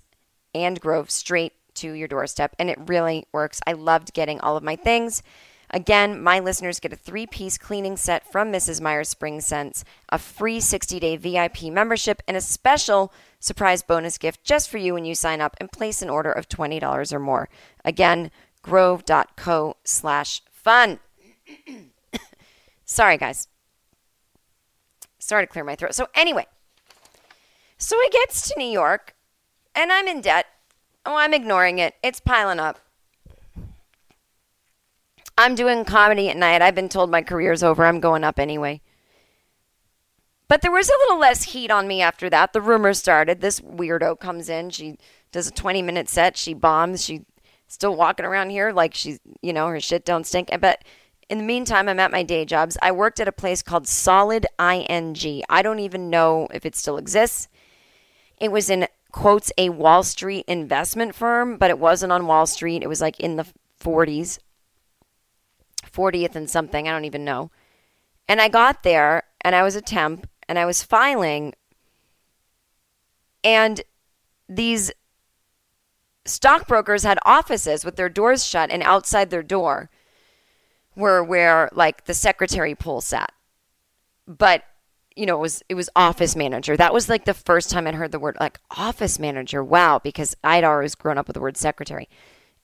and Grove, straight to your doorstep. And it really works. I loved getting all of my things. Again, my listeners get a three-piece cleaning set from Missus Meyer's Spring Scents, a free sixty-day V I P membership, and a special surprise bonus gift just for you when you sign up and place an order of twenty dollars or more. Again, grove.co slash fun. Sorry, guys. Sorry to clear my throat. So anyway, so it gets to New York, and I'm in debt. Oh, I'm ignoring it. It's piling up. I'm doing comedy at night. I've been told my career's over. I'm going up anyway. But there was a little less heat on me after that. The rumor started. This weirdo comes in. She does a twenty-minute set. She bombs. She's still walking around here like she's, you know, her shit don't stink. But in the meantime, I'm at my day jobs. I worked at a place called Solid I N G. I don't even know if it still exists. It was in, quotes, a Wall Street investment firm, but it wasn't on Wall Street. It was like in the forties. fortieth and something, I don't even know. And I got there, and I was a temp, and I was filing, and these stockbrokers had offices with their doors shut, and outside their door were where, like, the secretary pool sat. But, you know, it was it was office manager. That was, like, the first time I'd heard the word, like, office manager. Wow, because I'd always grown up with the word secretary.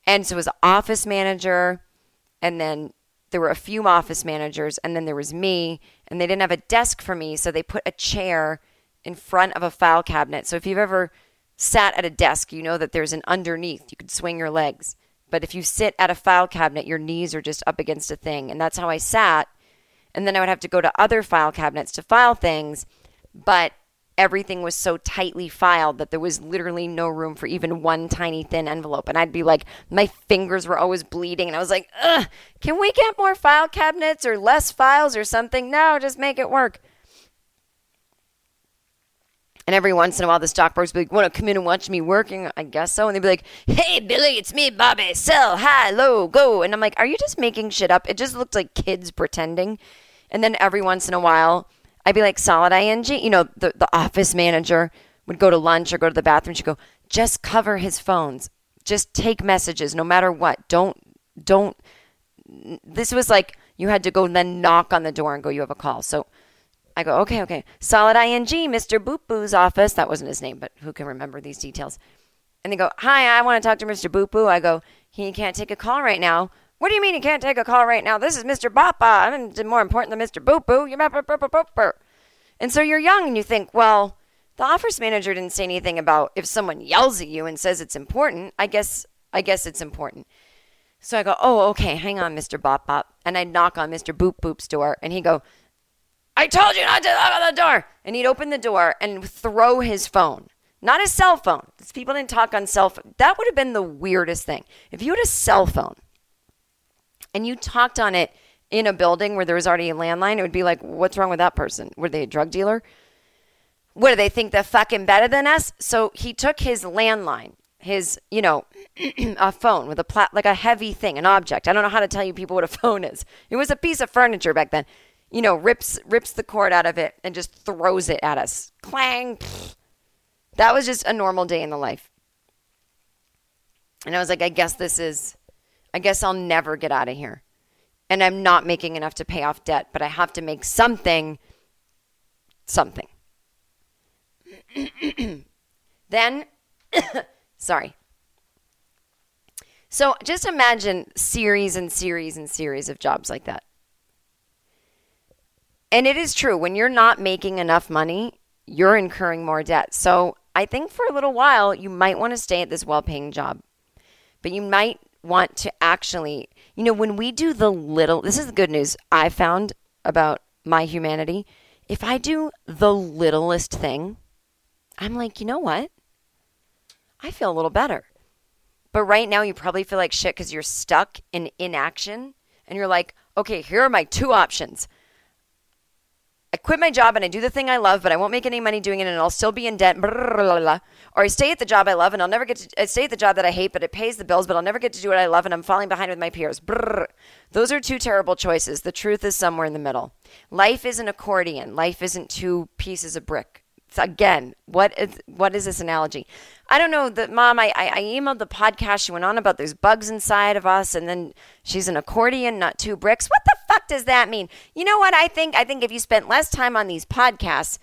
And so it was office manager, and then there were a few office managers, and then there was me, and they didn't have a desk for me, so they put a chair in front of a file cabinet. So if you've ever sat at a desk, you know that there's an underneath. You could swing your legs. But if you sit at a file cabinet, your knees are just up against a thing, and that's how I sat. And then I would have to go to other file cabinets to file things, but everything was so tightly filed that there was literally no room for even one tiny thin envelope. And I'd be like, my fingers were always bleeding. And I was like, ugh, can we get more file cabinets or less files or something? No, just make it work. And every once in a while, the stockbrokers would be like, want to come in and watch me working? I guess so. And they'd be like, hey, Billy, it's me, Bobby. Sell, hi, low, go. And I'm like, are you just making shit up? It just looked like kids pretending. And then every once in a while, I'd be like, Solid I N G. You know, the, the office manager would go to lunch or go to the bathroom. She'd go, just cover his phones. Just take messages no matter what. Don't, don't. This was like you had to go and then knock on the door and go, you have a call. So I go, okay, okay. Solid I N G, Mister Boop Boo's office. That wasn't his name, but who can remember these details? And they go, hi, I want to talk to Mister Boop Boo. I go, he can't take a call right now. What do you mean he can't take a call right now? This is Mister Boppa. I'm more important than Mister Boop Boo. You're And so you're young and you think, well, the office manager didn't say anything about if someone yells at you and says it's important. I guess, I guess it's important. So I go, oh, okay, hang on, Mister Bop Bop. And I'd knock on Mister Boop Boop's door and he'd go, I told you not to knock on the door. And he'd open the door and throw his phone. Not his cell phone. People didn't talk on cell phone. That would have been the weirdest thing. If you had a cell phone and you talked on it in a building where there was already a landline, it would be like, what's wrong with that person? Were they a drug dealer? What, do they think they're fucking better than us? So he took his landline, his, you know, a phone with a, pla- like a heavy thing, an object. I don't know how to tell you people what a phone is. It was a piece of furniture back then. You know, rips rips the cord out of it and just throws it at us. Clang. Pfft. That was just a normal day in the life. And I was like, I guess this is, I guess I'll never get out of here. And I'm not making enough to pay off debt, but I have to make something, something. Then, sorry. So just imagine series and series and series of jobs like that. And it is true. When you're not making enough money, you're incurring more debt. So I think for a little while, you might want to stay at this well-paying job. But you might want to actually, you know, when we do the little, this is the good news I found about my humanity. If I do the littlest thing, I'm like, you know what? I feel a little better. But right now, you probably feel like shit because you're stuck in inaction. And you're like, okay, here are my two options. I quit my job and I do the thing I love, but I won't make any money doing it and I'll still be in debt. Blah, blah, blah, blah. Or I stay at the job I love and I'll never get to I stay at the job that I hate, but it pays the bills, but I'll never get to do what I love and I'm falling behind with my peers. Brr. Those are two terrible choices. The truth is somewhere in the middle. Life is an accordion. Life isn't two pieces of brick. So again, what is, what is this analogy? I don't know. The, Mom, I, I, I emailed the podcast. She went on about there's bugs inside of us and then she's an accordion, not two bricks. What the fuck does that mean? You know what I think? I think if you spent less time on these podcasts,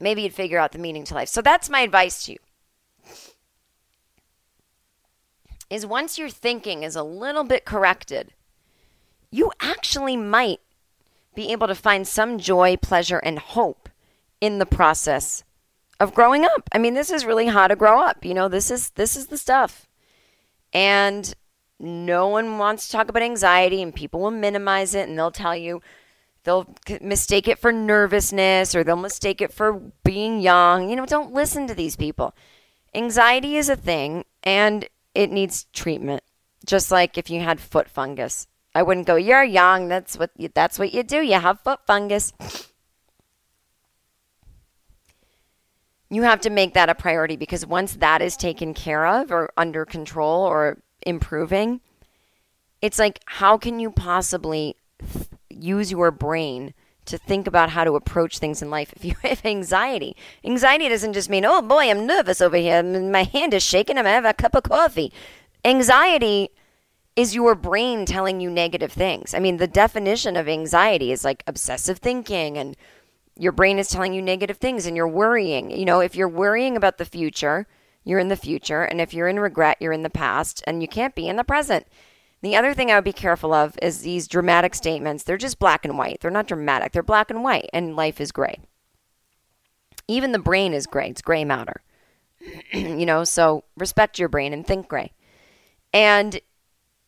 maybe you'd figure out the meaning to life. So that's my advice to you. Is once your thinking is a little bit corrected, you actually might be able to find some joy, pleasure, and hope in the process of growing up. I mean, this is really how to grow up. You know, this is this is the stuff. And no one wants to talk about anxiety, and people will minimize it, and they'll tell you, they'll mistake it for nervousness, or they'll mistake it for being young. You know, don't listen to these people. Anxiety is a thing, and it needs treatment. Just like if you had foot fungus, I wouldn't go, "You're young. That's what you, that's what you do. You have foot fungus." You have to make that a priority because once that is taken care of, or under control, or improving, it's like, how can you possibly th- use your brain to think about how to approach things in life if you have anxiety? Anxiety doesn't just mean, oh boy, I'm nervous over here, my hand is shaking, I'm gonna have a cup of coffee. Anxiety is your brain telling you negative things. I mean, the definition of anxiety is like obsessive thinking, and your brain is telling you negative things, and you're worrying. You know, if you're worrying about the future, you're in the future, and if you're in regret, you're in the past, and you can't be in the present. The other thing I would be careful of is these dramatic statements. They're just black and white. They're not dramatic. They're black and white, and life is gray. Even the brain is gray. It's gray matter. You know, so respect your brain and think gray. And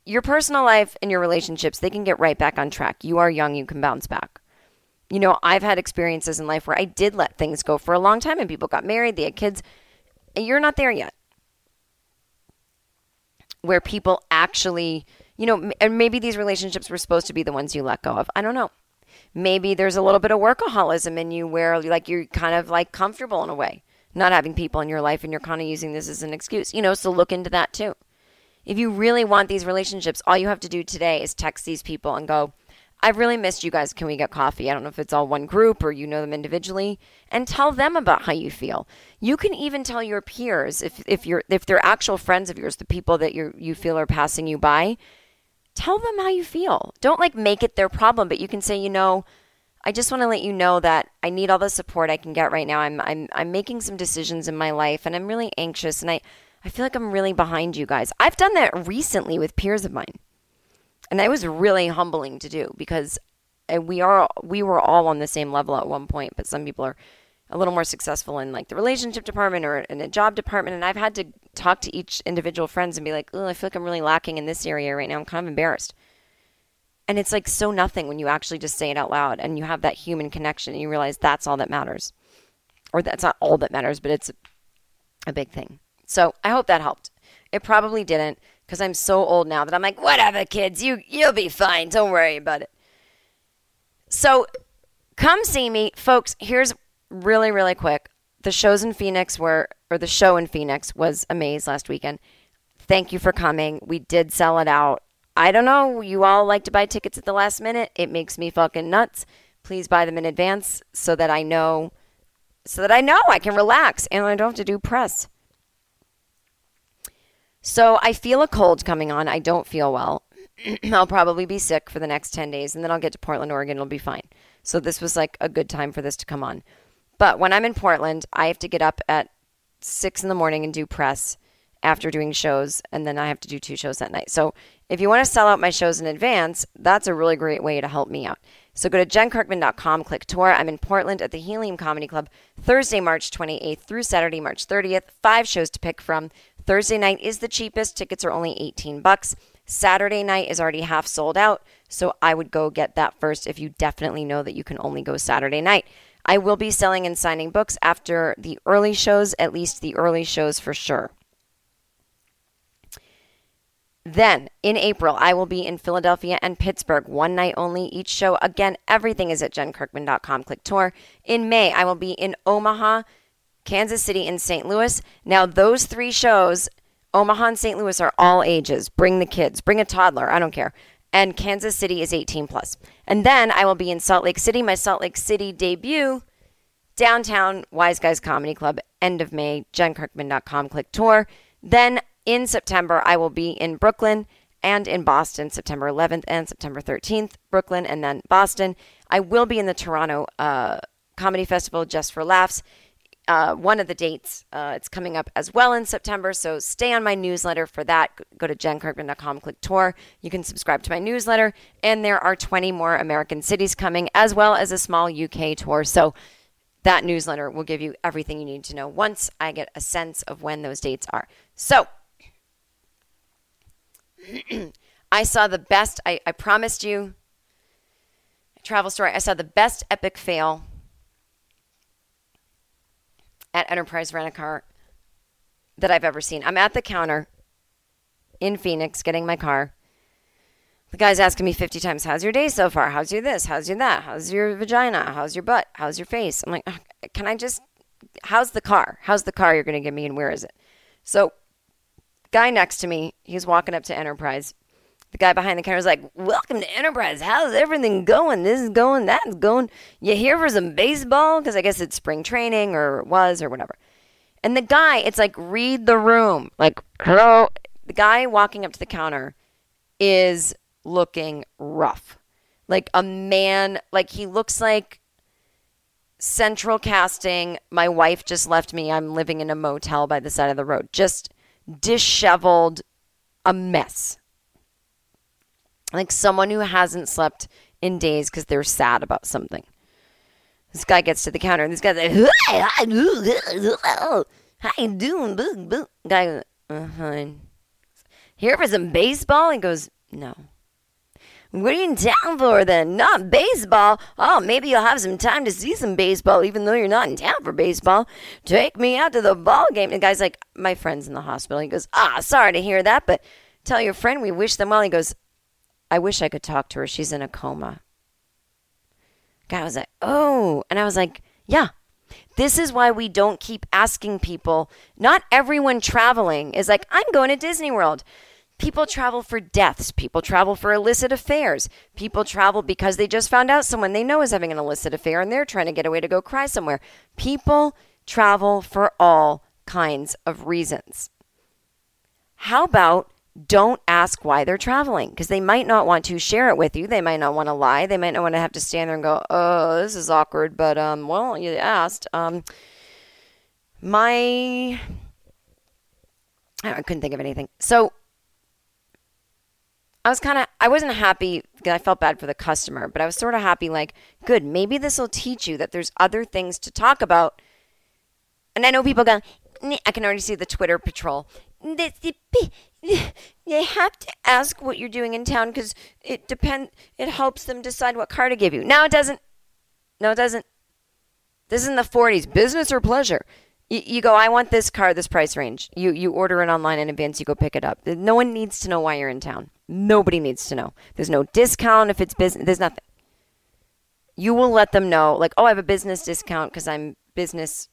your personal life and your relationships, they can get right back on track. You are young. You can bounce back. You know, I've had experiences in life where I did let things go for a long time, and people got married, they had kids. You're not there yet where people actually, you know, and maybe these relationships were supposed to be the ones you let go of. I don't know. Maybe there's a little bit of workaholism in you where like you're kind of like comfortable in a way, not having people in your life, and you're kind of using this as an excuse, you know, so look into that too. If you really want these relationships, all you have to do today is text these people and go, I really missed you guys. Can we get coffee? I don't know if it's all one group or you know them individually, and tell them about how you feel. You can even tell your peers if if you're if they're actual friends of yours, the people that you you feel are passing you by. Tell them how you feel. Don't like make it their problem, but you can say, you know, I just want to let you know that I need all the support I can get right now. I'm I'm I'm making some decisions in my life, and I'm really anxious, and I I feel like I'm really behind you guys. I've done that recently with peers of mine. And that was really humbling to do because we are we were all on the same level at one point, but some people are a little more successful in like the relationship department or in a job department. And I've had to talk to each individual friends and be like, oh, I feel like I'm really lacking in this area right now. I'm kind of embarrassed. And it's like so nothing when you actually just say it out loud and you have that human connection and you realize that's all that matters. Or that's not all that matters, but it's a big thing. So I hope that helped. It probably didn't. Because I'm so old now that I'm like, whatever, kids, you, you'll be fine. Don't worry about it. So come see me. Folks, here's really, really quick. The shows in Phoenix were, or the show in Phoenix was a maze last weekend. Thank you for coming. We did sell it out. I don't know. You all like to buy tickets at the last minute. It makes me fucking nuts. Please buy them in advance so that I know, so that I know I can relax and I don't have to do press. So I feel a cold coming on. I don't feel well. I'll probably be sick for the next ten days, and then I'll get to Portland, Oregon. It'll be fine. So this was like a good time for this to come on. But when I'm in Portland, I have to get up at six in the morning and do press after doing shows, and then I have to do two shows that night. So if you want to sell out my shows in advance, that's a really great way to help me out. So go to jen kirkman dot com, click tour. I'm in Portland at the Helium Comedy Club Thursday, March twenty-eighth through Saturday, March thirtieth. Five shows to pick from. Thursday night is the cheapest. Tickets are only eighteen bucks. Saturday night is already half sold out, so I would go get that first if you definitely know that you can only go Saturday night. I will be selling and signing books after the early shows, at least the early shows for sure. Then, in April, I will be in Philadelphia and Pittsburgh, one night only each show. Again, everything is at jen kirkman dot com, click tour. In May, I will be in Omaha, Kansas City, and Saint Louis. Now, those three shows, Omaha and Saint Louis, are all ages. Bring the kids. Bring a toddler. I don't care. And Kansas City is eighteen plus. And then I will be in Salt Lake City. My Salt Lake City debut, downtown Wise Guys Comedy Club, end of May, jen kirkman dot com, click tour. Then in September, I will be in Brooklyn and in Boston, September eleventh and September thirteenth, Brooklyn and then Boston. I will be in the Toronto uh, Comedy Festival just for laughs. Uh, one of the dates, uh, it's coming up as well in September, so stay on my newsletter for that. Go to jen kirkman dot com, click tour. You can subscribe to my newsletter, and there are twenty more American cities coming, as well as a small U K tour, so that newsletter will give you everything you need to know once I get a sense of when those dates are. So, I saw the best, I, I promised you, a travel story, I saw the best epic fail at Enterprise Rent-A-Car that I've ever seen. I'm at the counter in Phoenix getting my car. The guy's asking me fifty times, how's your day so far? How's your this? How's your that? How's your vagina? How's your butt? How's your face? I'm like, can I just, how's the car? How's the car you're going to give me and where is it? So guy next to me, he's walking up to Enterprise. The guy behind the counter is like, welcome to Enterprise. How's everything going? This is going, that's going. You here for some baseball? Because I guess it's spring training or it was or whatever. And the guy, it's like, read the room. Like, hello. The guy walking up to the counter is looking rough. Like a man, like he looks like Central Casting. My wife just left me. I'm living in a motel by the side of the road. Just disheveled, a mess. Like someone who hasn't slept in days because they're sad about something. This guy gets to the counter and this guy's like, how you doing? Boo, boo. Guy goes, uh-huh. Here for some baseball? He goes, no. What are you in town for then? Not baseball. Oh, maybe you'll have some time to see some baseball even though you're not in town for baseball. Take me out to the ball game. And the guy's like, my friend's in the hospital. He goes, ah, sorry to hear that, but tell your friend we wish them well. He goes, I wish I could talk to her. She's in a coma. Guy was like, oh. And I was like, yeah. This is why we don't keep asking people. Not everyone traveling is like, I'm going to Disney World. People travel for deaths. People travel for illicit affairs. People travel because they just found out someone they know is having an illicit affair and they're trying to get away to go cry somewhere. People travel for all kinds of reasons. How about don't ask why they're traveling? Because they might not want to share it with you. They might not want to lie. They might not want to have to stand there and go, oh, this is awkward, but, um, well, you asked. Um, my... I couldn't think of anything. So I was kind of, I wasn't happy because I felt bad for the customer, but I was sort of happy, like, good, maybe this will teach you that there's other things to talk about. And I know people go, I can already see the Twitter patrol. They have to ask what you're doing in town because it depend. It helps them decide what car to give you. No, it doesn't. No, it doesn't. This is in the forties. Business or pleasure? You go, I want this car, this price range. You you order it online in advance. You go pick it up. No one needs to know why you're in town. Nobody needs to know. There's no discount if it's business. There's nothing. You will let them know, like, oh, I have a business discount because I'm business.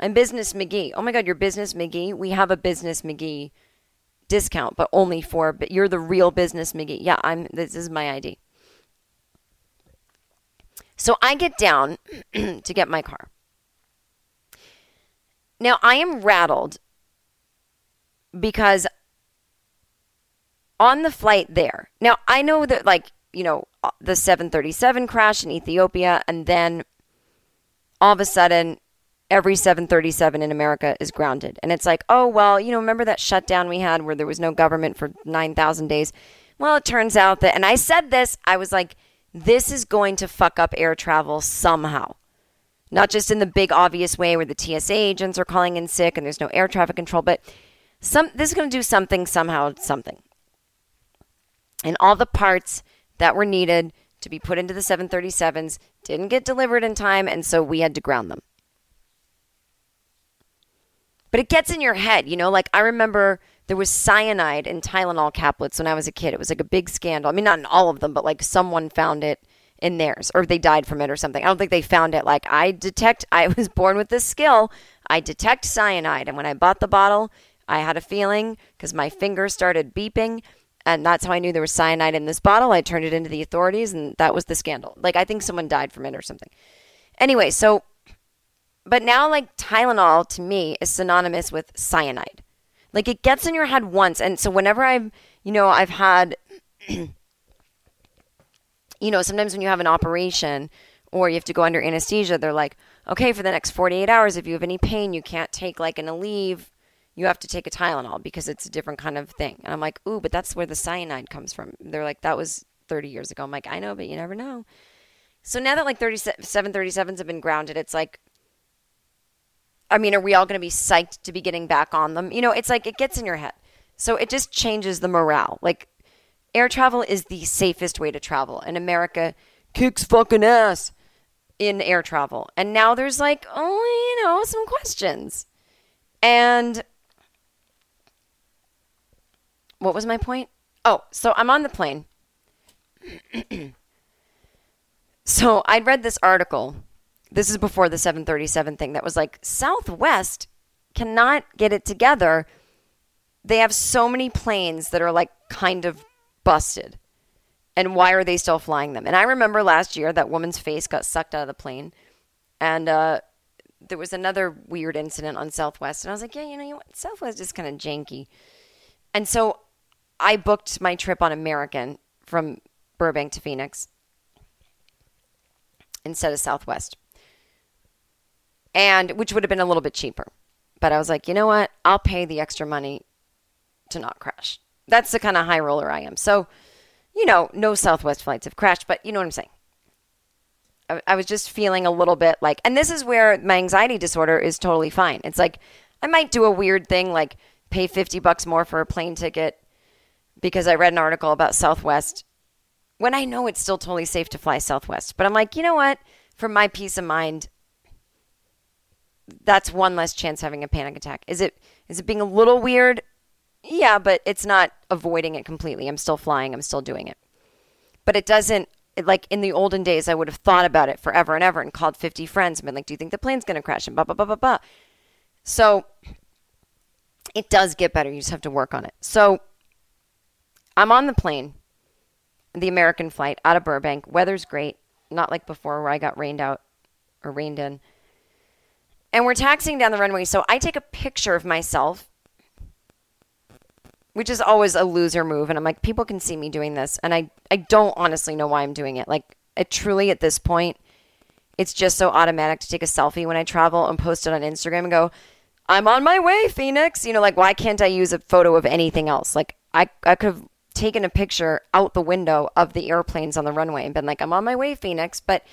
I'm Business McGee. Oh, my God, you're Business McGee? We have a Business McGee discount, but only for, but you're the real Business McGee. Yeah, I'm. This is my I D. So I get down to get my car. Now, I am rattled because on the flight there, now I know that, like, you know, the seven thirty-seven crash in Ethiopia, and then all of a sudden every seven thirty-seven in America is grounded. And it's like, oh, well, you know, remember that shutdown we had where there was no government for nine thousand days? Well, it turns out that, and I said this, I was like, this is going to fuck up air travel somehow. Not just in the big obvious way where the T S A agents are calling in sick and there's no air traffic control, but some this is going to do something, somehow, something. And all the parts that were needed to be put into the seven thirty-sevens didn't get delivered in time, and so we had to ground them. But it gets in your head, you know, like I remember there was cyanide in Tylenol caplets when I was a kid. It was like a big scandal. I mean, not in all of them, but like someone found it in theirs, or they died from it or something. I don't think they found it. Like, I detect, I was born with this skill. I detect cyanide. And when I bought the bottle, I had a feeling because my finger started beeping. And that's how I knew there was cyanide in this bottle. I turned it into the authorities, and that was the scandal. Like, I think someone died from it or something. Anyway, so, but now, like, Tylenol to me is synonymous with cyanide. Like, it gets in your head once. And so whenever I've, you know, I've had... You know, sometimes when you have an operation or you have to go under anesthesia, they're like, okay, for the next forty-eight hours, if you have any pain, you can't take like an Aleve. You have to take a Tylenol because it's a different kind of thing. And I'm like, ooh, but that's where the cyanide comes from. They're like, that was thirty years ago. I'm like, I know, but you never know. So now that like seven thirty-sevens have been grounded, it's like, I mean, are we all going to be psyched to be getting back on them? You know, it's like it gets in your head. So it just changes the morale. Like, air travel is the safest way to travel. And America kicks fucking ass in air travel. And now there's like, oh, you know, some questions. And what was my point? Oh, so I'm on the plane. So I'd read this article. This is before the seven thirty-seven thing that was like, Southwest cannot get it together. They have so many planes that are like kind of busted. And why are they still flying them? And I remember last year that woman's face got sucked out of the plane. And uh, there was another weird incident on Southwest. And I was like, yeah, you know, you want, Southwest is kind of janky. And so I booked my trip on American from Burbank to Phoenix instead of Southwest. And which would have been a little bit cheaper. But I was like, you know what? I'll pay the extra money to not crash. That's the kind of high roller I am. So, you know, no Southwest flights have crashed, but you know what I'm saying. I, I was just feeling a little bit like, and this is where my anxiety disorder is totally fine. It's like, I might do a weird thing, like pay fifty bucks more for a plane ticket because I read an article about Southwest when I know it's still totally safe to fly Southwest. But I'm like, you know what? For my peace of mind, that's one less chance having a panic attack. Is it? Is it being a little weird? Yeah, but it's not avoiding it completely. I'm still flying. I'm still doing it. But it doesn't, it, like in the olden days, I would have thought about it forever and ever and called fifty friends and been like, do you think the plane's going to crash? And blah, blah, blah, blah, blah. So it does get better. You just have to work on it. So I'm on the plane, the American flight, out of Burbank. Weather's great. Not like before where I got rained out or rained in. And we're taxiing down the runway, so I take a picture of myself, which is always a loser move. And I'm like, people can see me doing this. And I, I don't honestly know why I'm doing it. Like, I truly, at this point, it's just so automatic to take a selfie when I travel and post it on Instagram and go, I'm on my way, Phoenix. You know, like, why can't I use a photo of anything else? Like, I, I could have taken a picture out the window of the airplanes on the runway and been like, I'm on my way, Phoenix. But,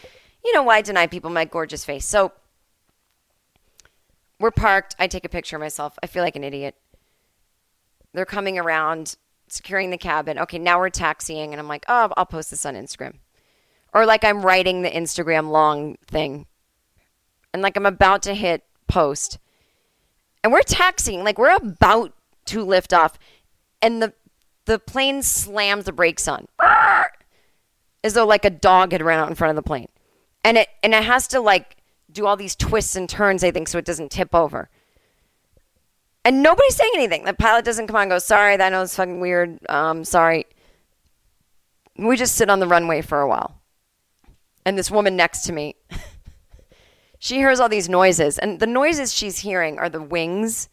you know, why deny people my gorgeous face? So we're parked. I take a picture of myself. I feel like an idiot. They're coming around, securing the cabin. Okay, now we're taxiing. And I'm like, oh, I'll post this on Instagram. Or like I'm writing the Instagram long thing. And like I'm about to hit post. And we're taxiing. Like we're about to lift off. And the the plane slams the brakes on. As though like a dog had run out in front of the plane. And it and it has to like do all these twists and turns, I think, so it doesn't tip over. And nobody's saying anything. The pilot doesn't come on and go, sorry, that was fucking weird. Um, sorry. We just sit on the runway for a while. And this woman next to me, she hears all these noises. And the noises she's hearing are the wings.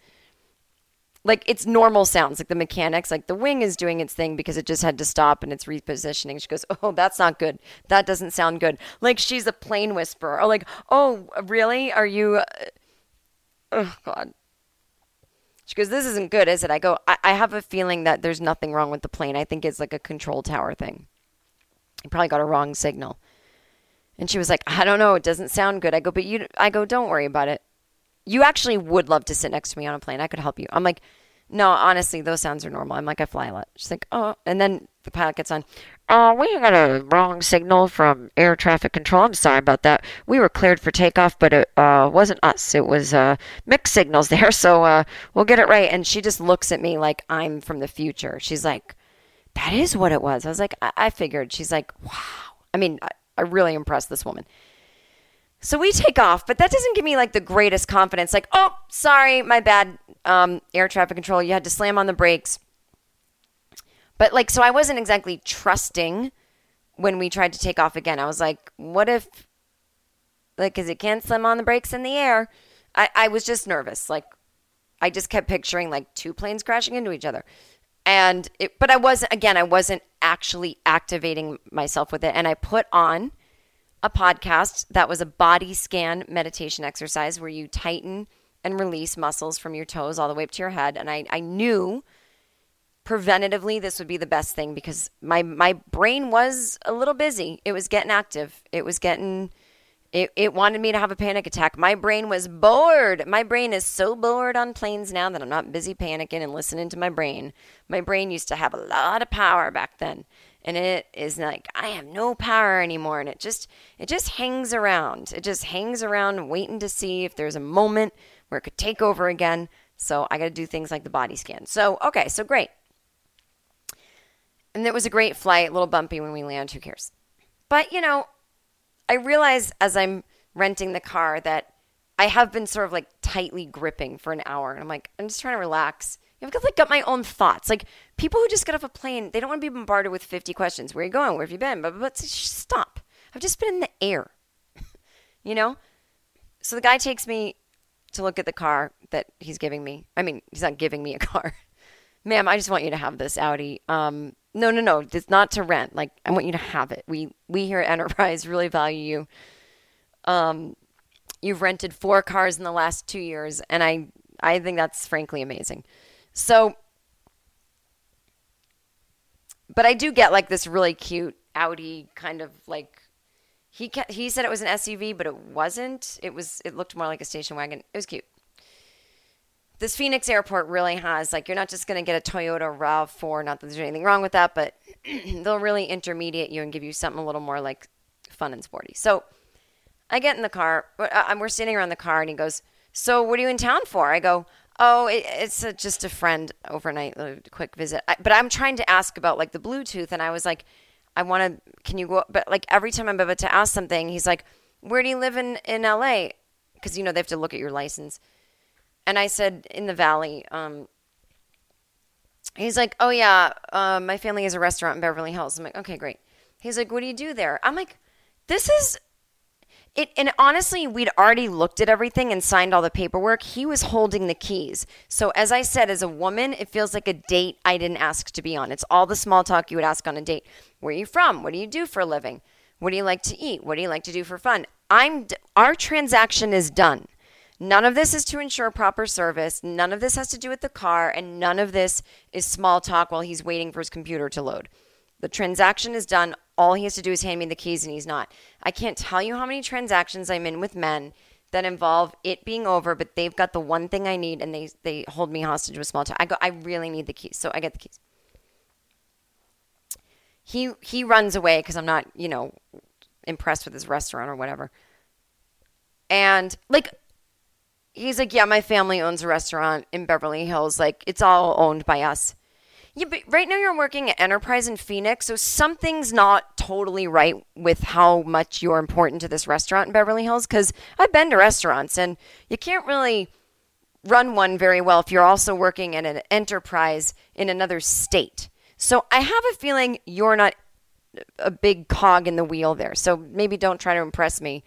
Like, it's normal sounds, like the mechanics. Like, the wing is doing its thing because it just had to stop and it's repositioning. She goes, oh, that's not good. That doesn't sound good. Like, she's a plane whisperer. Or like, oh, really? Are you? Oh, God. She goes, this isn't good, is it? I go, I, I have a feeling that there's nothing wrong with the plane. I think it's like a control tower thing. You probably got a wrong signal. And she was like, I don't know. It doesn't sound good. I go, but you, I go, don't worry about it. You actually would love to sit next to me on a plane. I could help you. I'm like, no, honestly, those sounds are normal. I'm like, I fly a lot. She's like, oh. And then the pilot gets on. Oh, we got a wrong signal from air traffic control. I'm sorry about that. We were cleared for takeoff, but it uh, wasn't us. It was uh, mixed signals there, so uh, we'll get it right. And she just looks at me like I'm from the future. She's like, that is what it was. I was like, I, I figured. She's like, wow. I mean, I, I really impressed this woman. So we take off, but that doesn't give me like the greatest confidence. Like, oh, sorry, my bad, um, air traffic control. You had to slam on the brakes. But like, so I wasn't exactly trusting when we tried to take off again. I was like, what if, like, because it can't slam on the brakes in the air. I, I was just nervous. Like, I just kept picturing like two planes crashing into each other. And it, but I wasn't, again, I wasn't actually activating myself with it. And I put on a podcast that was a body scan meditation exercise where you tighten and release muscles from your toes all the way up to your head. And I, I knew preventatively, this would be the best thing because my, my brain was a little busy. It was getting active. It was getting, it, it wanted me to have a panic attack. My brain was bored. My brain is so bored on planes now that I'm not busy panicking and listening to my brain. My brain used to have a lot of power back then. And it is like, I have no power anymore. And it just, it just hangs around. It just hangs around waiting to see if there's a moment where it could take over again. So I got to do things like the body scan. So, okay. So great. And it was a great flight, a little bumpy when we land, who cares? But, you know, I realize as I'm renting the car that I have been sort of like tightly gripping for an hour. And I'm like, I'm just trying to relax. I've got, like, got my own thoughts. Like, people who just get off a plane, they don't want to be bombarded with fifty questions. Where are you going? Where have you been? But stop. I've just been in the air, you know? So the guy takes me to look at the car that he's giving me. I mean, he's not giving me a car. Ma'am, I just want you to have this Audi. Um... No, no, no. It's not to rent. Like, I want you to have it. We we here at Enterprise really value you. Um, you've rented four cars in the last two years, and I, I think that's frankly amazing. So, but I do get like this really cute Audi kind of like, he ca- he said it was an S U V, but it wasn't. It was. It looked more like a station wagon. It was cute. This Phoenix airport really has, like, you're not just going to get a Toyota RAV four, not that there's anything wrong with that, but they'll really intermediate you and give you something a little more, like, fun and sporty. So I get in the car. We're standing around the car, and he goes, so what are you in town for? I go, oh, it's a, just a friend overnight, a quick visit. I, but I'm trying to ask about, like, the Bluetooth, and I was like, I want to, can you go, but, like, every time I'm about to ask something, he's like, where do you live in, in L A? Because, you know, they have to look at your license. And I said, in the valley, um, He's like, oh, yeah, uh, my family has a restaurant in Beverly Hills. I'm like, okay, great. He's like, what do you do there? I'm like, this is it. And honestly, we'd already looked at everything and signed all the paperwork. He was holding the keys. So as I said, as a woman, it feels like a date I didn't ask to be on. It's all the small talk you would ask on a date. Where are you from? What do you do for a living? What do you like to eat? What do you like to do for fun? I'm our transaction is done. None of this is to ensure proper service. None of this has to do with the car. And none of this is small talk while he's waiting for his computer to load. The transaction is done. All he has to do is hand me the keys, and he's not. I can't tell you how many transactions I'm in with men that involve it being over, but they've got the one thing I need, and they, they hold me hostage with small talk. I go, I really need the keys. So I get the keys. He, he runs away because I'm not, you know, impressed with his restaurant or whatever. And, like... He's like, yeah, my family owns a restaurant in Beverly Hills. Like, it's all owned by us. Yeah, but right now you're working at Enterprise in Phoenix, so something's not totally right with how much you're important to this restaurant in Beverly Hills, because I've been to restaurants, and you can't really run one very well if you're also working at an enterprise in another state. So I have a feeling you're not a big cog in the wheel there, so maybe don't try to impress me.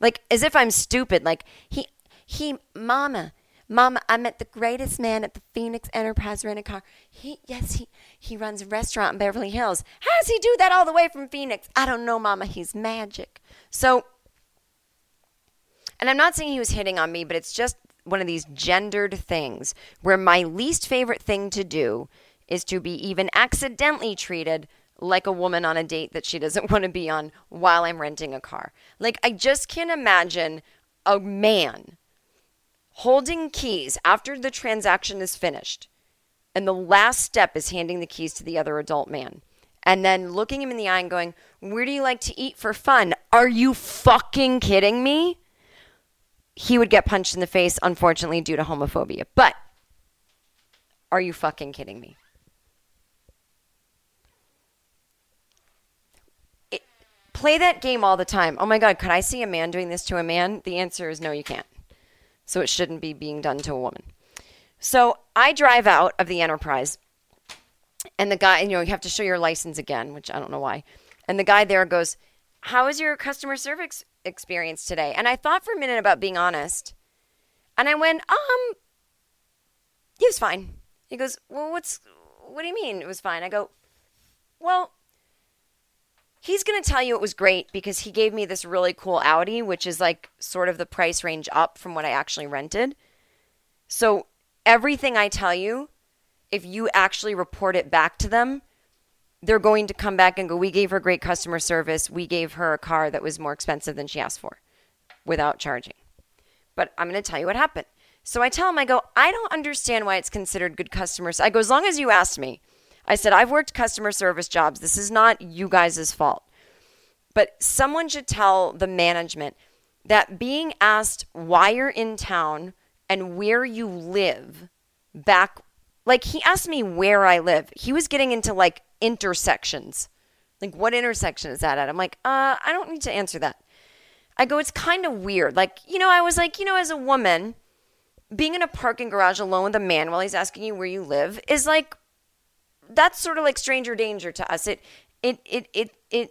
Like, as if I'm stupid. Like, he... He, mama, mama, I met the greatest man at the Phoenix Enterprise Rent-A-Car. He, yes, he, he runs a restaurant in Beverly Hills. How does he do that all the way from Phoenix? I don't know, mama. He's magic. So, and I'm not saying he was hitting on me, but it's just one of these gendered things where my least favorite thing to do is to be even accidentally treated like a woman on a date that she doesn't want to be on while I'm renting a car. Like, I just can't imagine a man holding keys after the transaction is finished, and the last step is handing the keys to the other adult man, and then looking him in the eye and going, where do you like to eat for fun? Are you fucking kidding me? He would get punched in the face, unfortunately, due to homophobia. But are you fucking kidding me? It, play that game all the time. Oh my God, could I see a man doing this to a man? The answer is no, you can't. So it shouldn't be being done to a woman. So I drive out of the Enterprise, and the guy, you know, you have to show your license again, which I don't know why. And the guy there goes, how is your customer service experience today? And I thought for a minute about being honest. And I went, um, it was fine. He goes, well, what's, what do you mean it was fine? I go, well, he's going to tell you it was great because he gave me this really cool Audi, which is like sort of the price range up from what I actually rented. So everything I tell you, if you actually report it back to them, they're going to come back and go, we gave her great customer service. We gave her a car that was more expensive than she asked for without charging. But I'm going to tell you what happened. So I tell him, I go, I don't understand why it's considered good customer service. I go, as long as you asked me. I said, I've worked customer service jobs. This is not you guys' fault. But someone should tell the management that being asked why you're in town and where you live back, like he asked me where I live. He was getting into like intersections. Like, what intersection is that at? I'm like, uh, I don't need to answer that. I go, it's kind of weird. Like, you know, I was like, you know, as a woman, being in a parking garage alone with a man while he's asking you where you live is like, that's sort of like stranger danger to us. It, it, it, it, it,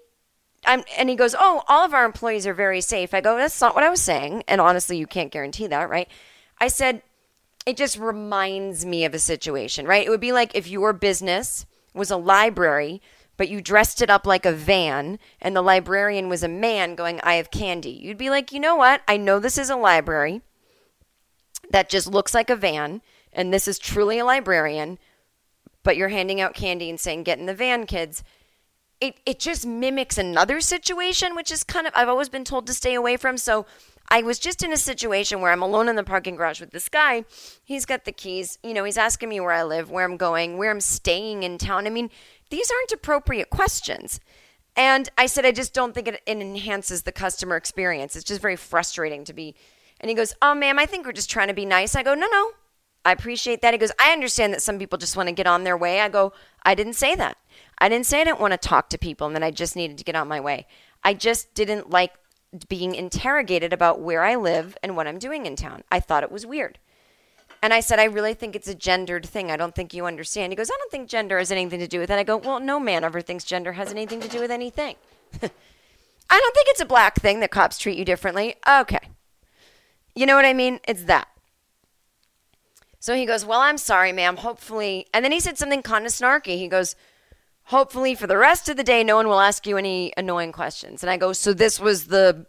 I'm, and he goes, oh, all of our employees are very safe. I go, that's not what I was saying. And honestly, you can't guarantee that, right? I said, it just reminds me of a situation, right? It would be like if your business was a library, but you dressed it up like a van and the librarian was a man going, I have candy. You'd be like, you know what? I know this is a library that just looks like a van, and this is truly a librarian, but you're handing out candy and saying, get in the van, kids. It it just mimics another situation, which is kind of, I've always been told to stay away from. So I was just in a situation where I'm alone in the parking garage with this guy. He's got the keys. You know, he's asking me where I live, where I'm going, where I'm staying in town. I mean, these aren't appropriate questions. And I said, I just don't think it, it enhances the customer experience. It's just very frustrating to be. And he goes, oh, ma'am, I think we're just trying to be nice. I go, no, no. I appreciate that. He goes, I understand that some people just want to get on their way. I go, I didn't say that. I didn't say I didn't want to talk to people and that I just needed to get on my way. I just didn't like being interrogated about where I live and what I'm doing in town. I thought it was weird. And I said, I really think it's a gendered thing. I don't think you understand. He goes, I don't think gender has anything to do with it. And I go, well, no man ever thinks gender has anything to do with anything. I don't think it's a black thing that cops treat you differently. Okay. You know what I mean? It's that. So he goes, well, I'm sorry, ma'am. Hopefully. And then he said something kind of snarky. He goes, hopefully for the rest of the day, no one will ask you any annoying questions. And I go, so this was the,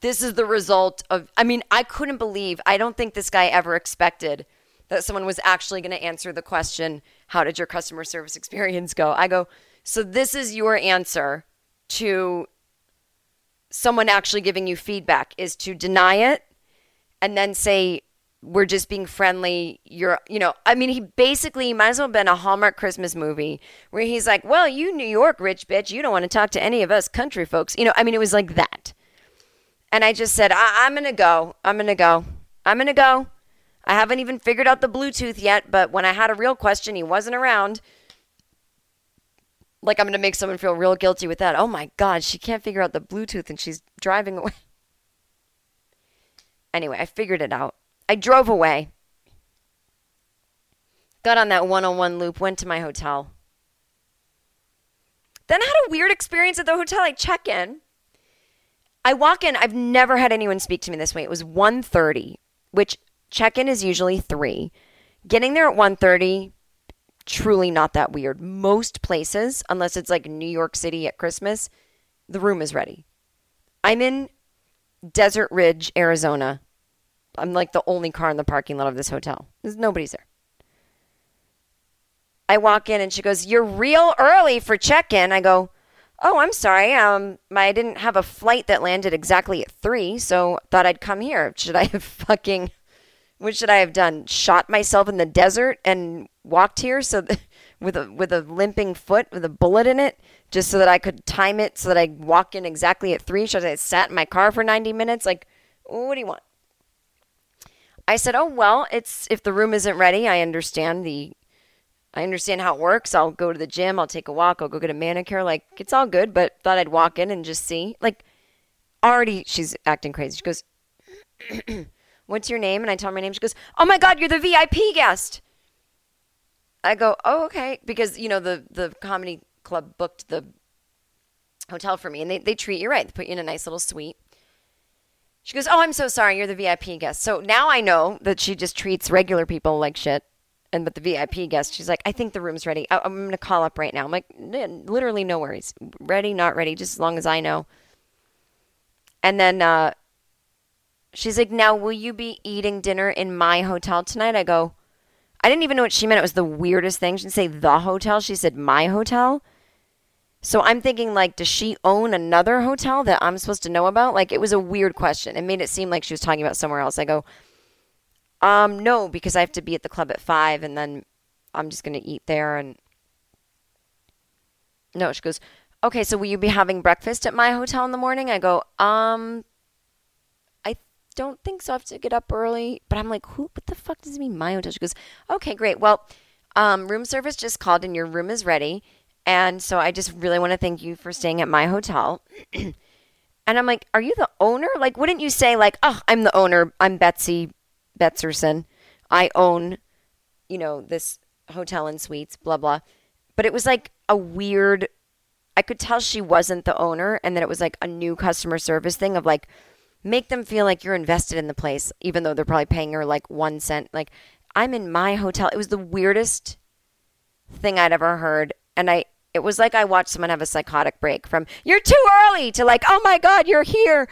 this is the result of, I mean, I couldn't believe, I don't think this guy ever expected that someone was actually going to answer the question, how did your customer service experience go? I go, so this is your answer to someone actually giving you feedback, is to deny it and then say, we're just being friendly. You're, you know, I mean, he basically he might as well have been a Hallmark Christmas movie where he's like, well, you New York rich bitch, you don't want to talk to any of us country folks. You know, I mean, it was like that. And I just said, I- I'm going to go. I'm going to go. I'm going to go. I haven't even figured out the Bluetooth yet, but when I had a real question, he wasn't around. Like, I'm going to make someone feel real guilty with that. Oh, my God, she can't figure out the Bluetooth, and she's driving away. Anyway, I figured it out. I drove away. Got on that one-on-one loop, went to my hotel. Then I had a weird experience at the hotel. I check in. I walk in. I've never had anyone speak to me this way. It was one thirty, which check-in is usually three. Getting there at one thirty, truly not that weird. Most places, unless it's like New York City at Christmas, the room is ready. I'm in Desert Ridge, Arizona. I'm like the only car in the parking lot of this hotel. There's nobody's there. I walk in and she goes, you're real early for check-in. I go, oh, I'm sorry. Um, I didn't have a flight that landed exactly at three, so thought I'd come here. Should I have fucking, what should I have done? Shot myself in the desert and walked here so that, with a with a limping foot with a bullet in it, just so that I could time it so that I walk in exactly at three. Should I have sat in my car for ninety minutes? Like, what do you want? I said, oh, well, it's if the room isn't ready, I understand the. I understand how it works. I'll go to the gym. I'll take a walk. I'll go get a manicure. Like, it's all good, but thought I'd walk in and just see. Like, already she's acting crazy. She goes, what's your name? And I tell her my name. She goes, oh, my God, you're the V I P guest. I go, oh, okay. Because, you know, the, the comedy club booked the hotel for me, and they, they treat you right. They put you in a nice little suite. She goes, oh, I'm so sorry. You're the V I P guest. So now I know that she just treats regular people like shit. And but the V I P guest, she's like, I think the room's ready. I, I'm going to call up right now. I'm like, literally no worries. Ready, not ready, just as long as I know. And then uh, she's like, now will you be eating dinner in my hotel tonight? I go, I didn't even know what she meant. It was the weirdest thing. She didn't say the hotel. She said my hotel. So I'm thinking, like, does she own another hotel that I'm supposed to know about? Like, it was a weird question. It made it seem like she was talking about somewhere else. I go, Um, no, because I have to be at the club at five and then I'm just going to eat there. And no, she goes, okay, so will you be having breakfast at my hotel in the morning? I go, um, I don't think so. I have to get up early, but I'm like, who, what the fuck does it mean my hotel? She goes, okay, great. Well, um, room service just called and your room is ready. And so I just really want to thank you for staying at my hotel. And I'm like, are you the owner? Like, wouldn't you say like, oh, I'm the owner. I'm Betsy Betzerson. I own, you know, this hotel and suites, blah, blah. But it was like a weird, I could tell she wasn't the owner and that it was like a new customer service thing of like, make them feel like you're invested in the place, even though they're probably paying her like one cent. Like, I'm in my hotel. It was the weirdest thing I'd ever heard. And I, it was like I watched someone have a psychotic break from, you're too early to like, oh my God, you're here.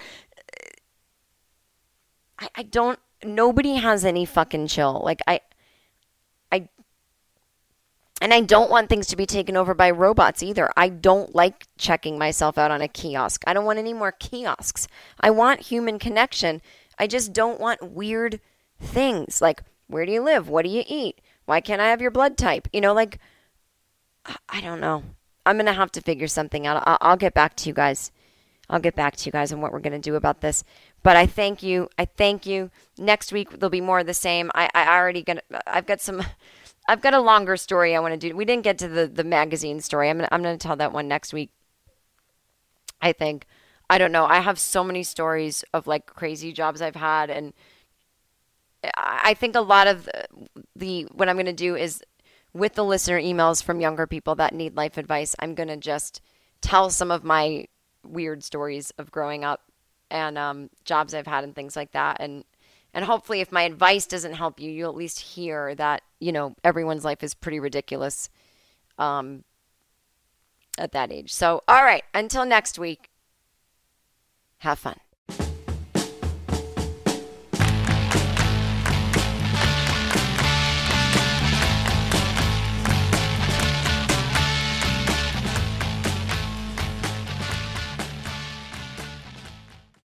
I, I don't, Nobody has any fucking chill. Like I, I, and I don't want things to be taken over by robots either. I don't like checking myself out on a kiosk. I don't want any more kiosks. I want human connection. I just don't want weird things like, where do you live? What do you eat? Why can't I have your blood type? You know, like, I don't know. I'm going to have to figure something out. I'll, I'll get back to you guys. I'll get back to you guys on what we're going to do about this. But I thank you. I thank you. Next week there'll be more of the same. I, I already gonna. I've got some. I've got a longer story I want to do. We didn't get to the, the magazine story. I'm gonna, I'm gonna tell that one next week. I think. I don't know. I have so many stories of like crazy jobs I've had and I think a lot of the what I'm going to do is with the listener emails from younger people that need life advice, I'm going to just tell some of my weird stories of growing up and um, jobs I've had and things like that. And and hopefully if my advice doesn't help you, you'll at least hear that, you know, everyone's life is pretty ridiculous um, at that age. So, all right, until next week, have fun.